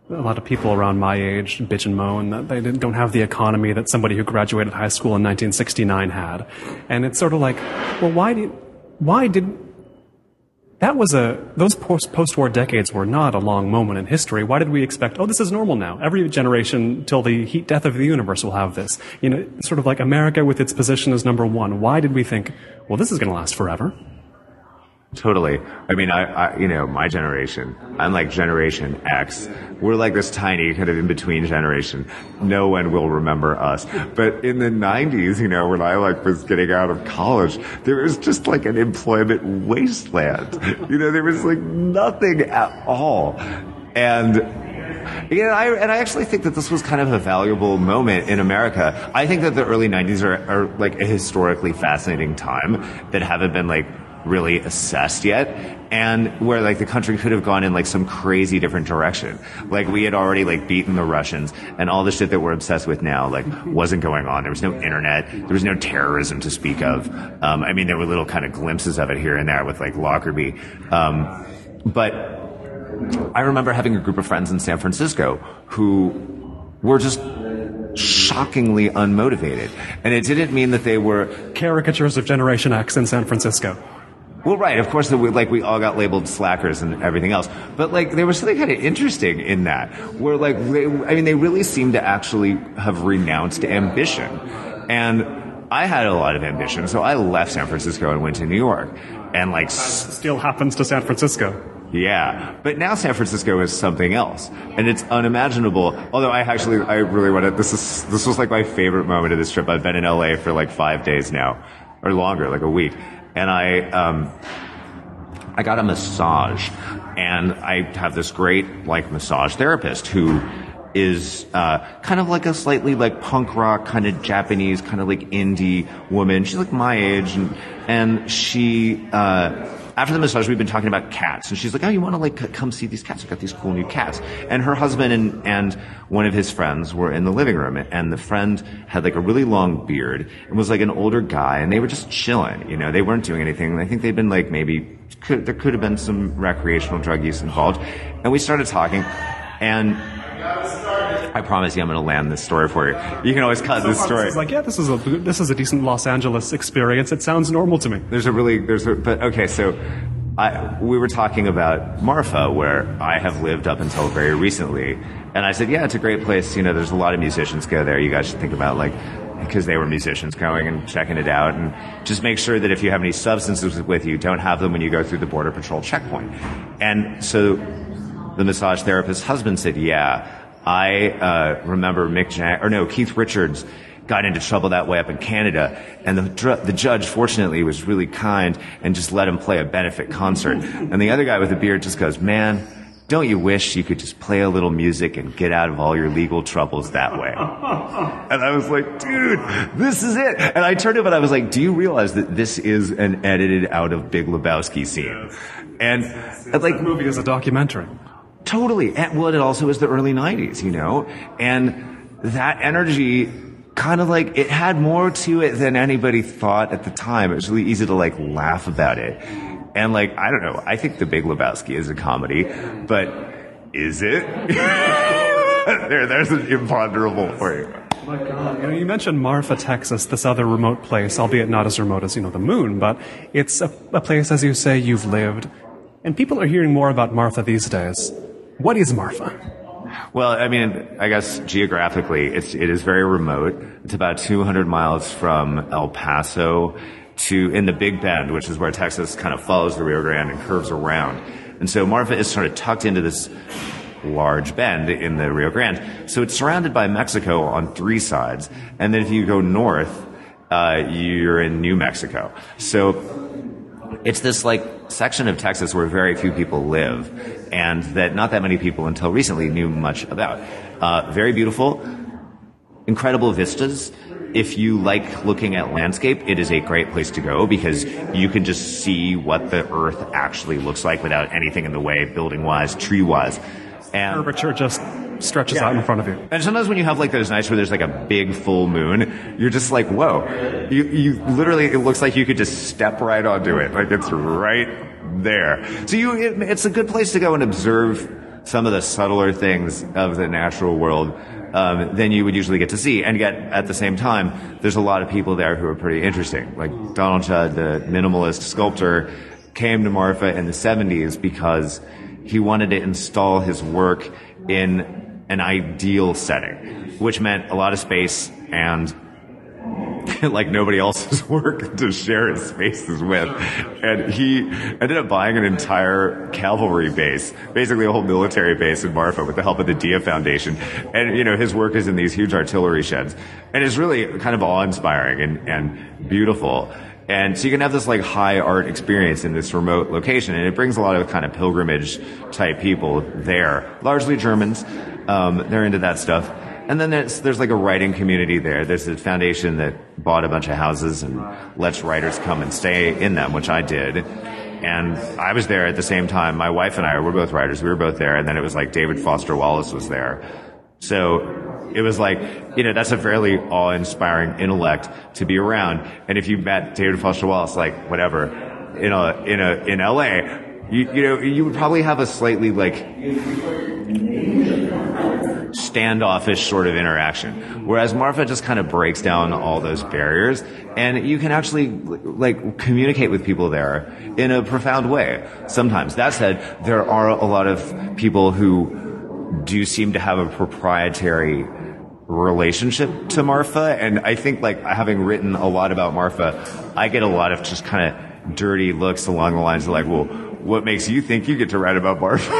a lot of people around my age bitch and moan that they don't have the economy that somebody who graduated high school in nineteen sixty-nine had. And it's sort of like, well, why did, why did, that was a, those post, post-war decades were not a long moment in history. Why did we expect, oh, this is normal now. Every generation till the heat death of the universe will have this. You know, sort of like America with its position as number one. Why did we think, well, this is going to last forever? Totally. I mean, I, I, you know, my generation, I'm like Generation X. We're like this tiny kind of in-between generation. No one will remember us. But in the nineties, you know, when I like was getting out of college, there was just like an employment wasteland. You know, there was like nothing at all. And... You know, I, and I actually think that this was kind of a valuable moment in America. I think that the early nineties are, are like a historically fascinating time that haven't been like really assessed yet, and where like the country could have gone in like some crazy different direction. Like we had already like beaten the Russians, and all the shit that we're obsessed with now like wasn't going on. There was no internet, there was no terrorism to speak of. Um, I mean, there were little kind of glimpses of it here and there with like Lockerbie, um, but I remember having a group of friends in San Francisco who were just shockingly unmotivated, and it didn't mean that they were caricatures of Generation X in San Francisco. Well, right, of course, like we all got labeled slackers and everything else, but like there was something kind of interesting in that, where like they, I mean, they really seemed to actually have renounced ambition, and I had a lot of ambition, so I left San Francisco and went to New York, and like that still happens to San Francisco. Yeah, but now San Francisco is something else, and it's unimaginable. Although I actually, I really want to. This is this was like my favorite moment of this trip. I've been in L A for like five days now, or longer, like a week. And I, um, I got a massage, and I have this great, like, massage therapist who is, uh, kind of like a slightly, like, punk rock, kind of Japanese, kind of like indie woman. She's like my age, and, and she, uh, after the massage, we've been talking about cats, and she's like, oh, you want to, like, come see these cats? I've got these cool new cats. And her husband and, and one of his friends were in the living room, and the friend had, like, a really long beard and was, like, an older guy, and they were just chilling, you know, they weren't doing anything. And I think they'd been, like, maybe, could, there could have been some recreational drug use involved. And we started talking, and I promise you I'm going to land this story for you. You can always cut this story. It's like, yeah, this is a this is a decent Los Angeles experience. It sounds normal to me. There's a really there's a but okay, so I we were talking about Marfa, where I have lived up until very recently, and I said, yeah, it's a great place. You know, there's a lot of musicians go there. You guys should think about, like, because they were musicians going and checking it out, and just make sure that if you have any substances with you, don't have them when you go through the Border Patrol checkpoint. And so the massage therapist's husband said, yeah, I uh, remember Mick Jagger, or no, Keith Richards got into trouble that way up in Canada, and the, dr- the judge, fortunately, was really kind and just let him play a benefit concert. And the other guy with the beard just goes, man, don't you wish you could just play a little music and get out of all your legal troubles that way? And I was like, dude, this is it. And I turned to him and I was like, do you realize that this is an edited out of Big Lebowski scene? And it's like, that movie is a documentary. Totally. And, well, it also is the early nineties, you know? And that energy kind of, like, it had more to it than anybody thought at the time. It was really easy to, like, laugh about it. And, like, I don't know, I think The Big Lebowski is a comedy, but is it? there, there's an imponderable for you. Oh my God. You know, you mentioned Marfa, Texas, this other remote place, albeit not as remote as, you know, the moon, but it's a, a place, as you say, you've lived. And people are hearing more about Marfa these days. What is Marfa? Well, I mean, I guess geographically, it's, it is very remote. It's about two hundred miles from El Paso to, in the Big Bend, which is where Texas kind of follows the Rio Grande and curves around. And so Marfa is sort of tucked into this large bend in the Rio Grande. So it's surrounded by Mexico on three sides. And then if you go north, uh, you're in New Mexico. So it's this, like, section of Texas where very few people live, and that not that many people until recently knew much about. Uh, very beautiful, incredible vistas. If you like looking at landscape, it is a great place to go because you can just see what the earth actually looks like without anything in the way, building-wise, tree-wise. And curvature just stretches yeah. out in front of you. And sometimes when you have, like, those nights where there's, like, a big full moon, you're just like, whoa. You, you literally, it looks like you could just step right onto it. Like, it's right there. So you, it, it's a good place to go and observe some of the subtler things of the natural world um, than you would usually get to see. And yet, at the same time, there's a lot of people there who are pretty interesting. Like, Donald Judd, the minimalist sculptor, came to Marfa in the seventies because he wanted to install his work in an ideal setting, which meant a lot of space and, like, nobody else's work to share his spaces with. And he ended up buying an entire cavalry base, basically a whole military base in Marfa with the help of the Dia Foundation. And, you know, his work is in these huge artillery sheds. And it's really kind of awe-inspiring and, and beautiful. And so you can have this, like, high art experience in this remote location, and it brings a lot of kind of pilgrimage-type people there, largely Germans. Um, they're into that stuff. And then there's, there's, like, a writing community there. There's a foundation that bought a bunch of houses and lets writers come and stay in them, which I did. And I was there at the same time. My wife and I were both writers. We were both there. And then it was, like, David Foster Wallace was there. So it was like, you know, that's a fairly awe-inspiring intellect to be around. And if you met David Foster Wallace, like, whatever, in a, in a, in L A, you, you know, you would probably have a slightly, like, standoffish sort of interaction. Whereas Marfa just kind of breaks down all those barriers, and you can actually, like, communicate with people there in a profound way sometimes. That said, there are a lot of people who do seem to have a proprietary relationship to Marfa, and I think, like, having written a lot about Marfa, I get a lot of just kind of dirty looks along the lines of, like, well, what makes you think you get to write about Marfa?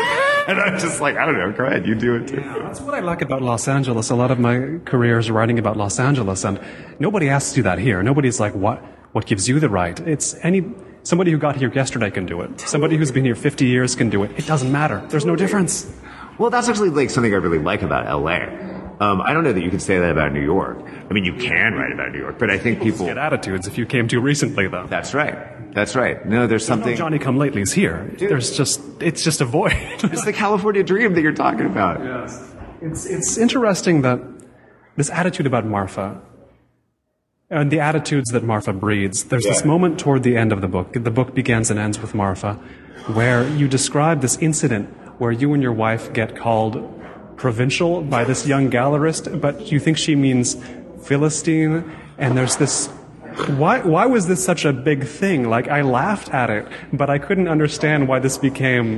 And I'm just like, I don't know, go ahead, you do it too. Yeah, that's what I like about Los Angeles. A lot of my career is writing about Los Angeles, and nobody asks you that here. Nobody's like, what what gives you the right? It's any somebody who got here yesterday can do it. Somebody who's been here fifty years can do it. It doesn't matter. There's no difference. Well, that's actually, like, something I really like about L A. Um, I don't know that you can say that about New York. I mean, you can write about New York, but I think people get attitudes if you came too recently, though. That's right. That's right. No, there's something. No, no, Johnny Come Latelys here. Dude. There's just it's just a void. It's the California dream that you're talking about. Yes. It's it's interesting that this attitude about Marfa and the attitudes that Marfa breeds. There's yeah. this moment toward the end of the book. The book begins and ends with Marfa, where you describe this incident where you and your wife get called provincial by this young gallerist, but you think she means Philistine, and there's this... Why why was this such a big thing? Like, I laughed at it, but I couldn't understand why this became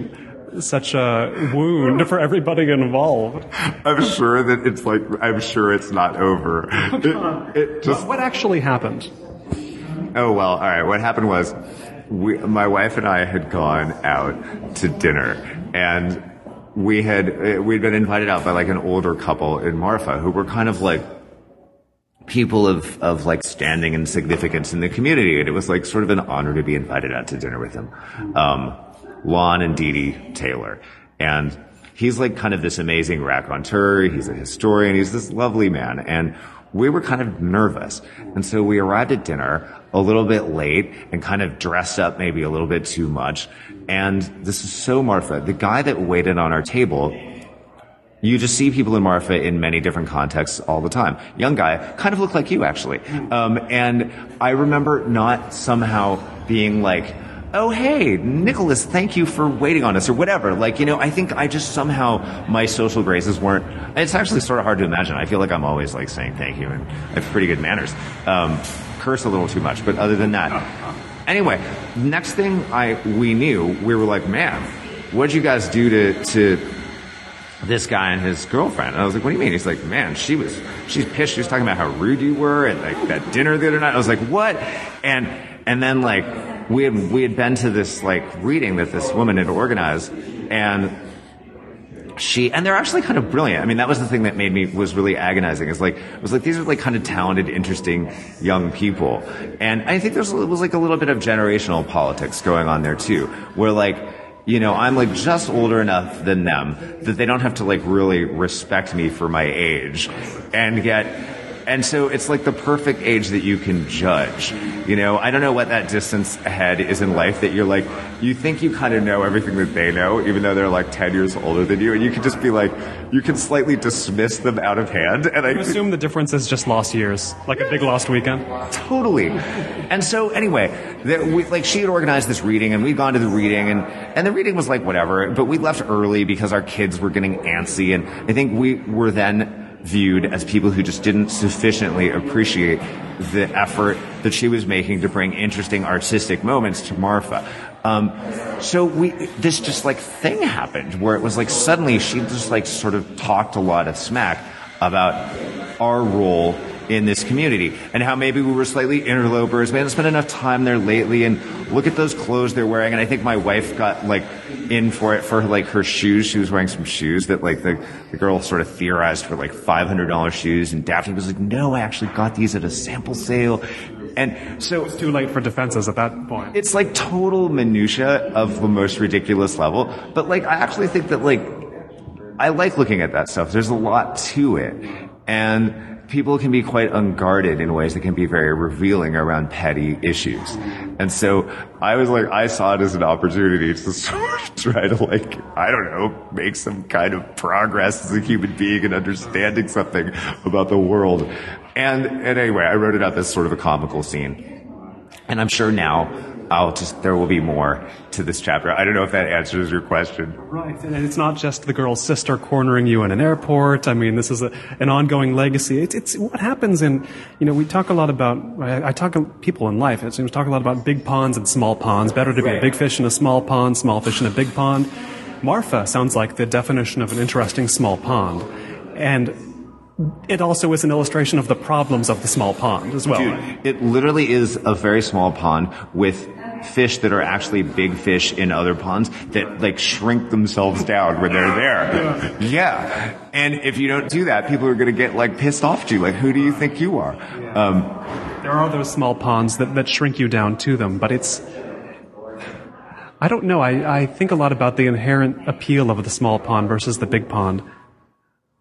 such a wound for everybody involved. I'm sure that it's like, I'm sure it's not over. It, it just... What, what actually happened? Oh, well, all right. What happened was, we, my wife and I had gone out to dinner, and we had, we'd been invited out by like an older couple in Marfa who were kind of like, people of, of like standing and significance in the community. And it was like sort of an honor to be invited out to dinner with them. Um, Lon and Dee Dee Taylor. And he's like kind of this amazing raconteur. He's a historian. He's this lovely man. And we were kind of nervous. And so we arrived at dinner a little bit late and kind of dressed up maybe a little bit too much. And this is so Marfa. The guy that waited on our table, you just see people in Marfa in many different contexts all the time. Young guy, kind of looked like you, actually. Um, and I remember not somehow being like, oh, hey, Nicholas, thank you for waiting on us, or whatever. Like, you know, I think I just somehow, my social graces weren't, it's actually sort of hard to imagine. I feel like I'm always, like, saying thank you, and I have pretty good manners. Um, curse a little too much, but other than that. Anyway, next thing I we knew, we were like, man, what'd you guys do to... to this guy and his girlfriend. And I was like, what do you mean? He's like, man, she was, she's pissed. She was talking about how rude you were at like that dinner the other night. I was like, what? And, and then like, we had, we had been to this like reading that this woman had organized, and she, and they're actually kind of brilliant. I mean, that was the thing that made me, was really agonizing. It's like, it was like, these are like kind of talented, interesting young people. And I think there's, it was like a little bit of generational politics going on there too, where like, you know, I'm like just older enough than them that they don't have to like really respect me for my age. And yet, and so it's like the perfect age that you can judge. You know, I don't know what that distance ahead is in life that you're like, you think you kind of know everything that they know, even though they're like ten years older than you. And you can just be like, you can slightly dismiss them out of hand. And I assume the difference is just lost years, like a big lost weekend. Totally. And so anyway, that we, like she had organized this reading, and we'd gone to the reading, and, and the reading was like whatever, but we left early because our kids were getting antsy. And I think we were then viewed as people who just didn't sufficiently appreciate the effort that she was making to bring interesting artistic moments to Marfa. Um, so we, this just like thing happened where it was like suddenly she just like sort of talked a lot of smack about our role in this community and how maybe we were slightly interlopers. We hadn't spent enough time there lately, and look at those clothes they're wearing. And I think my wife got like in for it for like her shoes. She was wearing some shoes that like the, the girl sort of theorized were like five hundred dollars shoes, and Daphne was like, no, I actually got these at a sample sale. And so it's too late for defenses at that point. It's like total minutia of the most ridiculous level. But like, I actually think that like, I like looking at that stuff. There's a lot to it. And people can be quite unguarded in ways that can be very revealing around petty issues. And so I was like, I saw it as an opportunity to sort of try to like, I don't know, make some kind of progress as a human being and understanding something about the world. And, and anyway, I wrote it up as sort of a comical scene. And I'm sure now I'll just, there will be more to this chapter. I don't know if that answers your question. Right, and it's not just the girl's sister cornering you in an airport. I mean, this is a, an ongoing legacy. It's, it's what happens in, you know, we talk a lot about, I, I talk to people in life, it seems, talk a lot about big ponds and small ponds. Better to be right. A big fish in a small pond, small fish in a big pond. Marfa sounds like the definition of an interesting small pond. And it also is an illustration of the problems of the small pond as well. Dude, it literally is a very small pond with fish that are actually big fish in other ponds that like shrink themselves down when they're there. Yeah. And if you don't do that, people are going to get like pissed off at you. Like, who do you think you are? Um, there are those small ponds that, that shrink you down to them, but it's, I don't know. I, I think a lot about the inherent appeal of the small pond versus the big pond.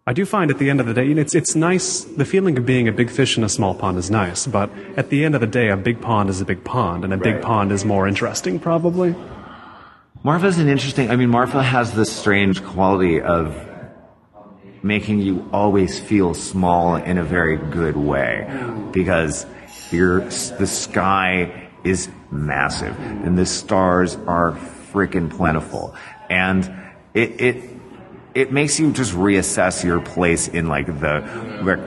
I do find at the end of the day, it's it's nice, the feeling of being a big fish in a small pond is nice, but at the end of the day, a big pond is a big pond, and a right. big pond is more interesting, probably. Marfa's an interesting, I mean, Marfa has this strange quality of making you always feel small in a very good way, because you're, the sky is massive, and the stars are freaking plentiful, and it... it it makes you just reassess your place in like the like,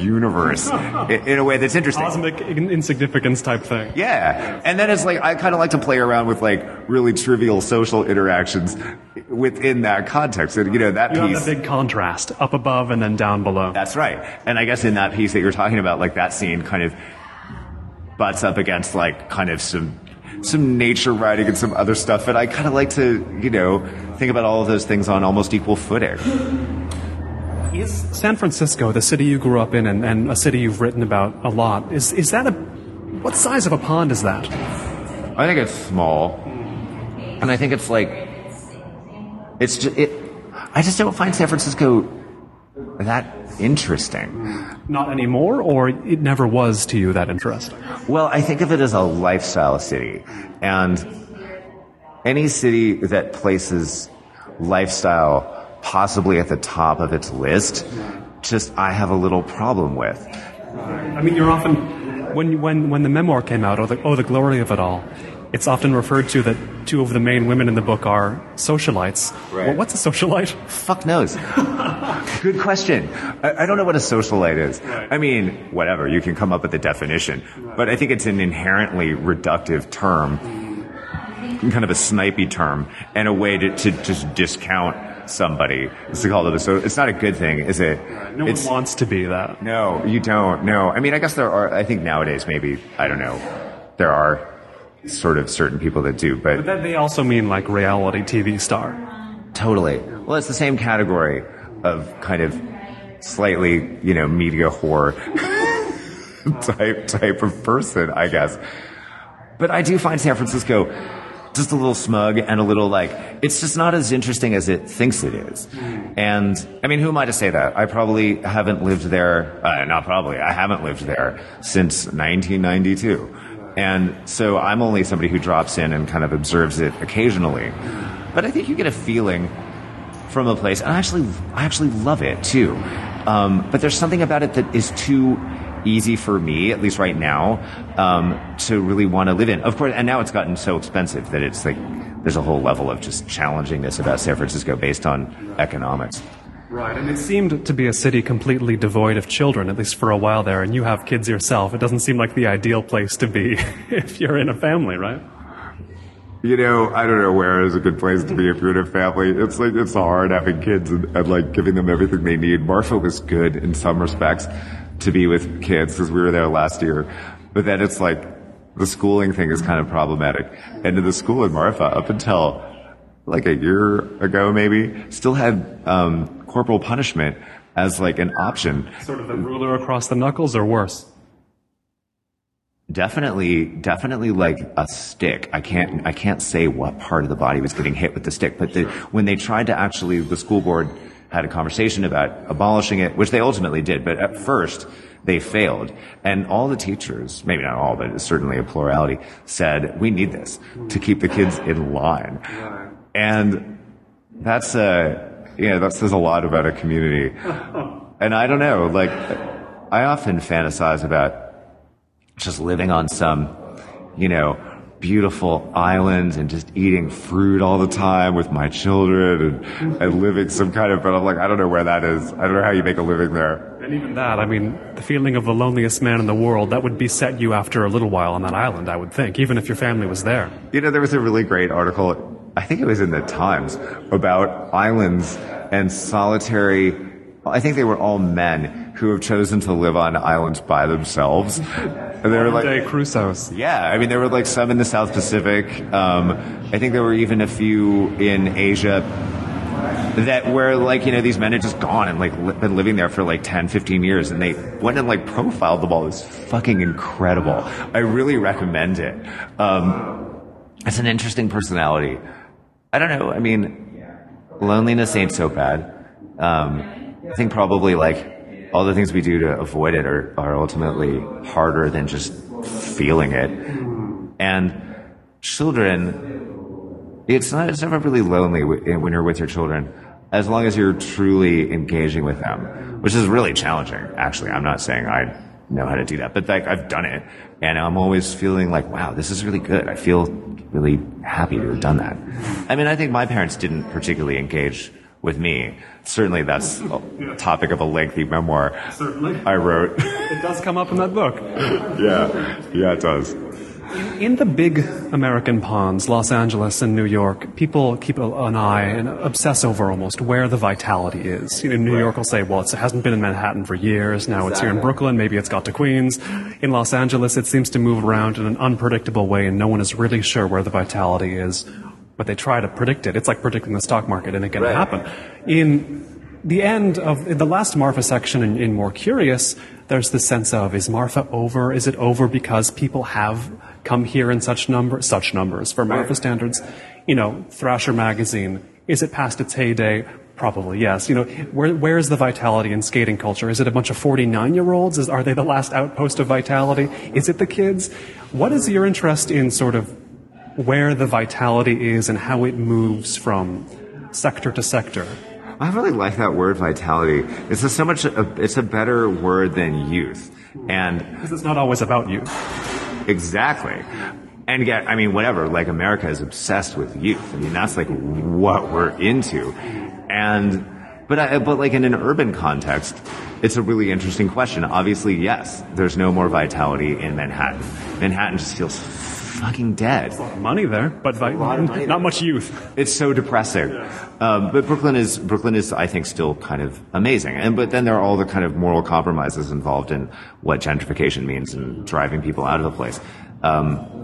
universe in, in a way that's interesting. Cosmic insignificance type thing. Yeah. And then it's like, I kind of like to play around with like really trivial social interactions within that context. And, you know, that you piece. You have a big contrast up above and then down below. That's right. And I guess in that piece that you're talking about, like that scene kind of butts up against like kind of some. some nature writing and some other stuff, and I kind of like to, you know, think about all of those things on almost equal footing. Is San Francisco, the city you grew up in and, and a city you've written about a lot, is is that a... what size of a pond is that? I think it's small. And I think it's like... It's just... It, I just don't find San Francisco that interesting. Not anymore, or it never was to you that interesting? Well, I think of it as a lifestyle city. And any city that places lifestyle possibly at the top of its list, just I have a little problem with. I mean, you're often... When when when the memoir came out, or the, Oh, the Glory of It All, it's often referred to that two of the main women in the book are socialites. Right. Well, what's a socialite? Fuck knows. Good question. I, I don't know what a socialite is. Right. I mean, whatever. You can come up with a definition. Right. But I think it's an inherently reductive term, kind of a snipey term, and a way to, to just discount somebody. It's called it a so. It's not a good thing, is it? Right. No it's, one wants to be that. No, you don't. No. I mean, I guess there are, I think nowadays maybe, I don't know, there are sort of certain people that do, but... But then they also mean, like, reality T V star. Totally. Well, it's the same category of kind of slightly, you know, media whore type, type of person, I guess. But I do find San Francisco just a little smug and a little, like, it's just not as interesting as it thinks it is. And, I mean, who am I to say that? I probably haven't lived there... Uh, not probably. I haven't lived there since nineteen ninety-two. And so I'm only somebody who drops in and kind of observes it occasionally. But I think you get a feeling from a place, and I actually, I actually love it, too. Um, but there's something about it that is too easy for me, at least right now, um, to really want to live in. Of course, and now it's gotten so expensive that it's like there's a whole level of just challengingness about San Francisco based on economics. Right, and it seemed to be a city completely devoid of children, at least for a while there, and you have kids yourself. It doesn't seem like the ideal place to be if you're in a family, right? You know, I don't know where is a good place to be if you're in a family. It's like, it's hard having kids and, and like giving them everything they need. Marfa was good in some respects to be with kids because we were there last year, but then it's like the schooling thing is kind of problematic. And the school in Marfa, up until like a year ago maybe, still had... um corporal punishment as like an option. Sort of the ruler across the knuckles or worse? Definitely, definitely like a stick. I can't, I can't say what part of the body was getting hit with the stick, but the, when they tried to actually, the school board had a conversation about abolishing it, which they ultimately did, but at first they failed. And all the teachers, maybe not all, but certainly a plurality, said, we need this to keep the kids in line. And that's a, yeah, that says a lot about a community. And I don't know, like, I often fantasize about just living on some, you know, beautiful island and just eating fruit all the time with my children and, and living some kind of, but I'm like, I don't know where that is. I don't know how you make a living there. And even that, I mean, the feeling of the loneliest man in the world, that would beset you after a little while on that island, I would think, even if your family was there. You know, there was a really great article, I think it was in the Times, about islands and solitary, I think they were all men who have chosen to live on islands by themselves. And they were like day Crusoes. Yeah, I mean, there were like some in the South Pacific. Um, I think there were even a few in Asia that were like, you know, these men had just gone and like li- been living there for like ten, fifteen years, and they went and like profiled them all. It was fucking incredible. I really recommend it. Um, it's an interesting personality. I don't know. I mean, loneliness ain't so bad. Um, I think probably like all the things we do to avoid it are, are ultimately harder than just feeling it. And children, it's not, it's never really lonely when you're with your children, as long as you're truly engaging with them, which is really challenging. Actually, I'm not saying I know how to do that, but like I've done it, and I'm always feeling like, wow, this is really good. I feel really happy to have done that. I mean, I think my parents didn't particularly engage with me. Certainly that's a yeah. topic of a lengthy memoir Certainly. I wrote. It does come up in that book. Yeah, yeah, it does. In, in the big American ponds, Los Angeles and New York, people keep an eye and obsess over almost where the vitality is. You know, New right. York will say, well, it's, it hasn't been in Manhattan for years, now exactly. it's here in Brooklyn, maybe it's got to Queens. In Los Angeles, it seems to move around in an unpredictable way, and no one is really sure where the vitality is, but they try to predict it. It's like predicting the stock market, and it can right. happen. In the end of in the last Marfa section in, in More Curious, there's the sense of, is Marfa over? Is it over because people have come here in such number, such numbers for Marfa standards? You know, Thrasher magazine, is it past its heyday? Probably, yes. You know, where where is the vitality in skating culture? Is it a bunch of forty-nine-year-olds? Is, are they the last outpost of vitality? Is it the kids? What is your interest in sort of where the vitality is and how it moves from sector to sector? I really like that word, vitality. It's just so much, a, it's a better word than youth. And because it's not always about youth. Exactly. And yet, I mean, whatever, like America is obsessed with youth. I mean, that's like what we're into. And, but I, but like in an urban context, it's a really interesting question. Obviously, yes, there's no more vitality in Manhattan. Manhattan just feels fucking dead. There's a lot of money there, but vi- money not there. Much youth. It's so depressing. Yeah. Um, but Brooklyn is Brooklyn is I think still kind of amazing. And but then there are all the kind of moral compromises involved in what gentrification means and driving people out of the place. Um,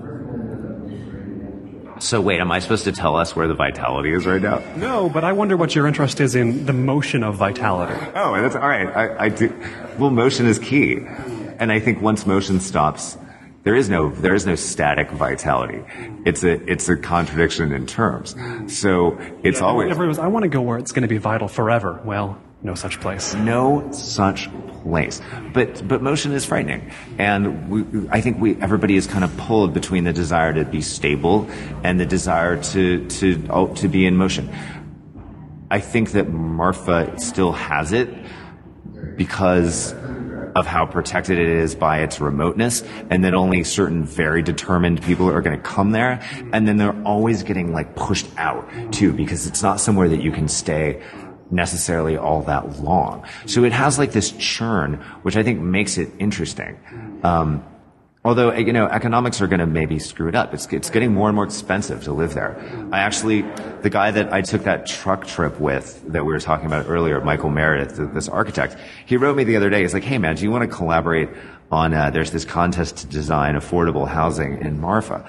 so wait, am I supposed to tell us where the vitality is right now? No, but I wonder what your interest is in the motion of vitality. Oh, that's all right. I, I do. Well, motion is key, and I think once motion stops, There is no, there is no static vitality. It's a, it's a contradiction in terms. So it's yeah, always. Everyone's, I want to go where it's going to be vital forever. Well, no such place. No such place. But, but motion is frightening. And we, I think we, everybody is kind of pulled between the desire to be stable and the desire to, to, oh, to be in motion. I think that Marfa still has it because of how protected it is by its remoteness, and that only certain very determined people are going to come there, and then they're always getting like pushed out too, because it's not somewhere that you can stay necessarily all that long. So it has like this churn, which I think makes it interesting. Um, although, you know, economics are going to maybe screw it up. It's, it's getting more and more expensive to live there. I actually, the guy that I took that truck trip with that we were talking about earlier, Michael Meredith, this architect, he wrote me the other day. He's like, hey man, do you want to collaborate on, uh, there's this contest to design affordable housing in Marfa.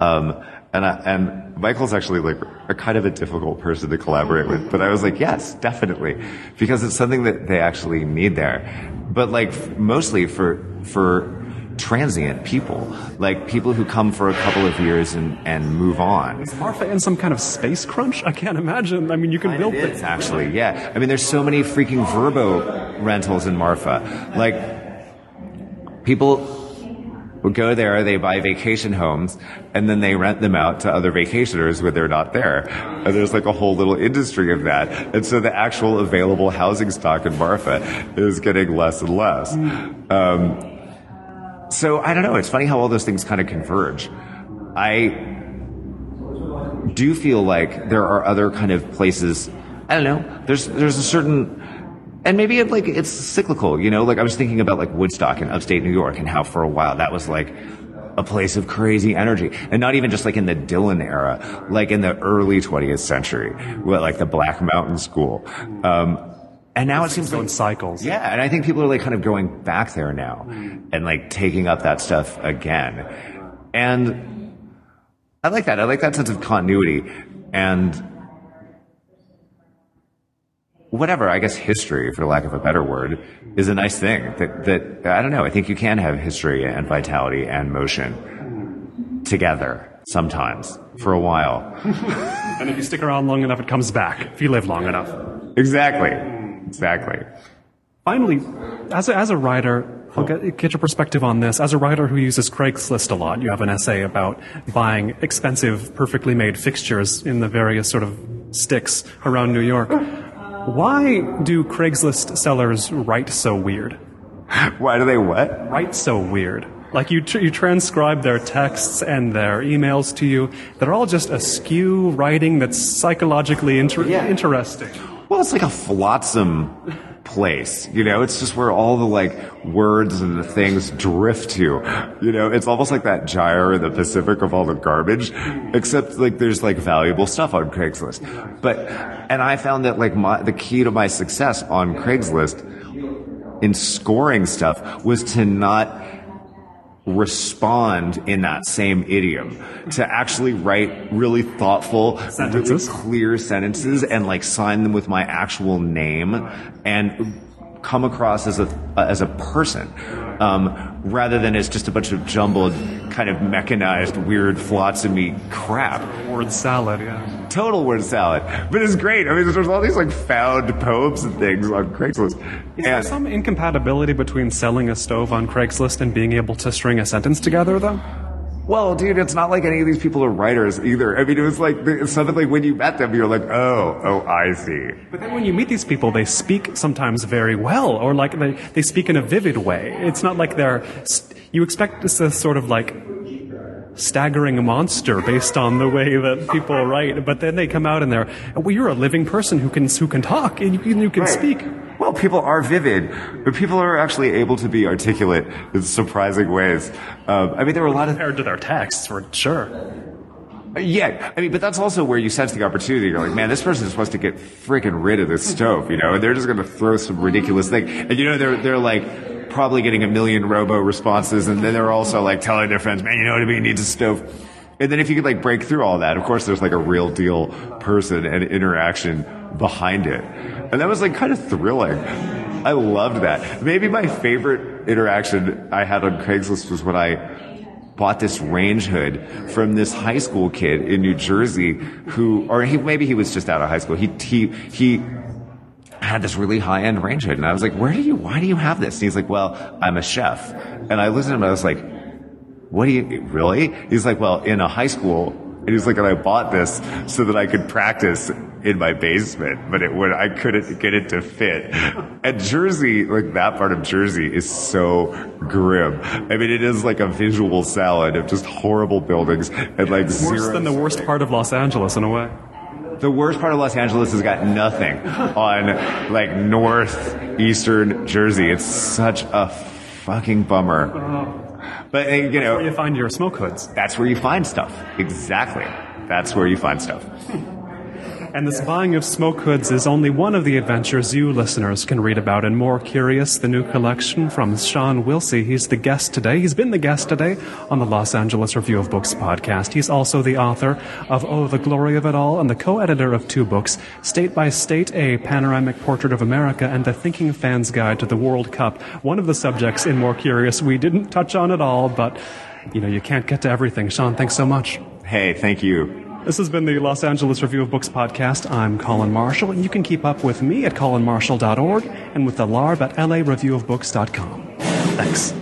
Um, and I, and Michael's actually like a kind of a difficult person to collaborate with, but I was like, yes, definitely, because it's something that they actually need there. But like mostly for, for, transient people, like people who come for a couple of years and, and move on. Is Marfa in some kind of space crunch? I can't imagine. I mean, you can build it. Is, actually, yeah. I mean, there's so many freaking Vrbo rentals in Marfa. Like, people go there, they buy vacation homes, and then they rent them out to other vacationers when they're not there. And there's like a whole little industry of that. And so the actual available housing stock in Marfa is getting less and less. Um, So, I don't know, it's funny how all those things kind of converge. I do feel like there are other kind of places, I don't know, there's there's a certain, and maybe it, like it's cyclical, you know, like I was thinking about like Woodstock in upstate New York and how for a while that was like a place of crazy energy. And not even just like in the Dylan era, like in the early twentieth century, with like the Black Mountain School. Um, And now it seems like in cycles. Yeah, and I think people are like kind of going back there now and like taking up that stuff again. And I like that. I like that sense of continuity and whatever, I guess history, for lack of a better word, is a nice thing that, that I don't know, I think you can have history and vitality and motion together sometimes for a while. And if you stick around long enough, it comes back. If you live long enough. Exactly. Exactly. Finally, as a, as a writer, I'll get, get your perspective on this. As a writer who uses Craigslist a lot, you have an essay about buying expensive, perfectly made fixtures in the various sort of sticks around New York. Why do Craigslist sellers write so weird? Why do they what? Write so weird. Like you, tr- you transcribe their texts and their emails to you. They're all just askew writing that's psychologically inter- yeah. interesting. Well, it's like a flotsam place, you know? It's just where all the, like, words and the things drift to, you know? It's almost like that gyre in the Pacific of all the garbage, except, like, there's, like, valuable stuff on Craigslist. But, and I found that, like, my, the key to my success on Craigslist in scoring stuff was to not respond in that same idiom, to actually write really thoughtful, really clear sentences and like sign them with my actual name and come across as a as a person, um, rather than as just a bunch of jumbled, kind of mechanized, weird, flotsamy crap. Word salad, yeah. Total word salad. But it's great. I mean, there's all these like found poems and things on Craigslist. Is there and, some incompatibility between selling a stove on Craigslist and being able to string a sentence together, though? Well, dude, it's not like any of these people are writers either. I mean, it was like suddenly when you met them, you're like, oh, oh, I see. But then when you meet these people, they speak sometimes very well, or like they, they speak in a vivid way. It's not like they're, you expect this sort of like staggering monster based on the way that people write, but then they come out and they're, well, you're a living person who can, who can talk and you can, you can right. speak. Well, people are vivid, but people are actually able to be articulate in surprising ways. Um, I mean, there were a lot of... Compared to their texts, for sure. Yeah, I mean, but that's also where you sense the opportunity. You're like, man, this person just wants to get freaking rid of this stove, you know, and they're just going to throw some ridiculous thing. And, you know, they're they're like probably getting a million robo-responses, and then they're also like telling their friends, man, you know what I mean, needs a stove. And then if you could like break through all that, of course, there's like a real deal person and interaction behind it. And that was like kind of thrilling. I loved that. Maybe my favorite interaction I had on Craigslist was when I bought this range hood from this high school kid in New Jersey who, or he, maybe he was just out of high school. He, he, he had this really high end range hood. And I was like, where do you, why do you have this? And he's like, well, I'm a chef. And I listened to him and I was like, what do you, really? He's like, well, in a high school, and he's like, and I bought this so that I could practice in my basement, but it would, I couldn't get it to fit. And Jersey, like that part of Jersey is so grim. I mean, it is like a visual salad of just horrible buildings and like zero. Worse than the worst part of Los Angeles in a way. The worst part of Los Angeles has got nothing on like northeastern Jersey. It's such a fucking bummer. But, you know, that's where you find your smoke hoods. That's where you find stuff. Exactly. That's where you find stuff. And this buying of smoke hoods is only one of the adventures you listeners can read about in More Curious, the new collection from Sean Wilsey. He's the guest today. He's been the guest today on the Los Angeles Review of Books podcast. He's also the author of Oh, the Glory of It All and the co-editor of two books, State by State, A Panoramic Portrait of America and The Thinking Fan's Guide to the World Cup. One of the subjects in More Curious we didn't touch on at all, but, you know, you can't get to everything. Sean, thanks so much. Hey, thank you. This has been the Los Angeles Review of Books podcast. I'm Colin Marshall, and you can keep up with me at colin marshall dot org and with the L A R B at L A review of books dot com. Thanks.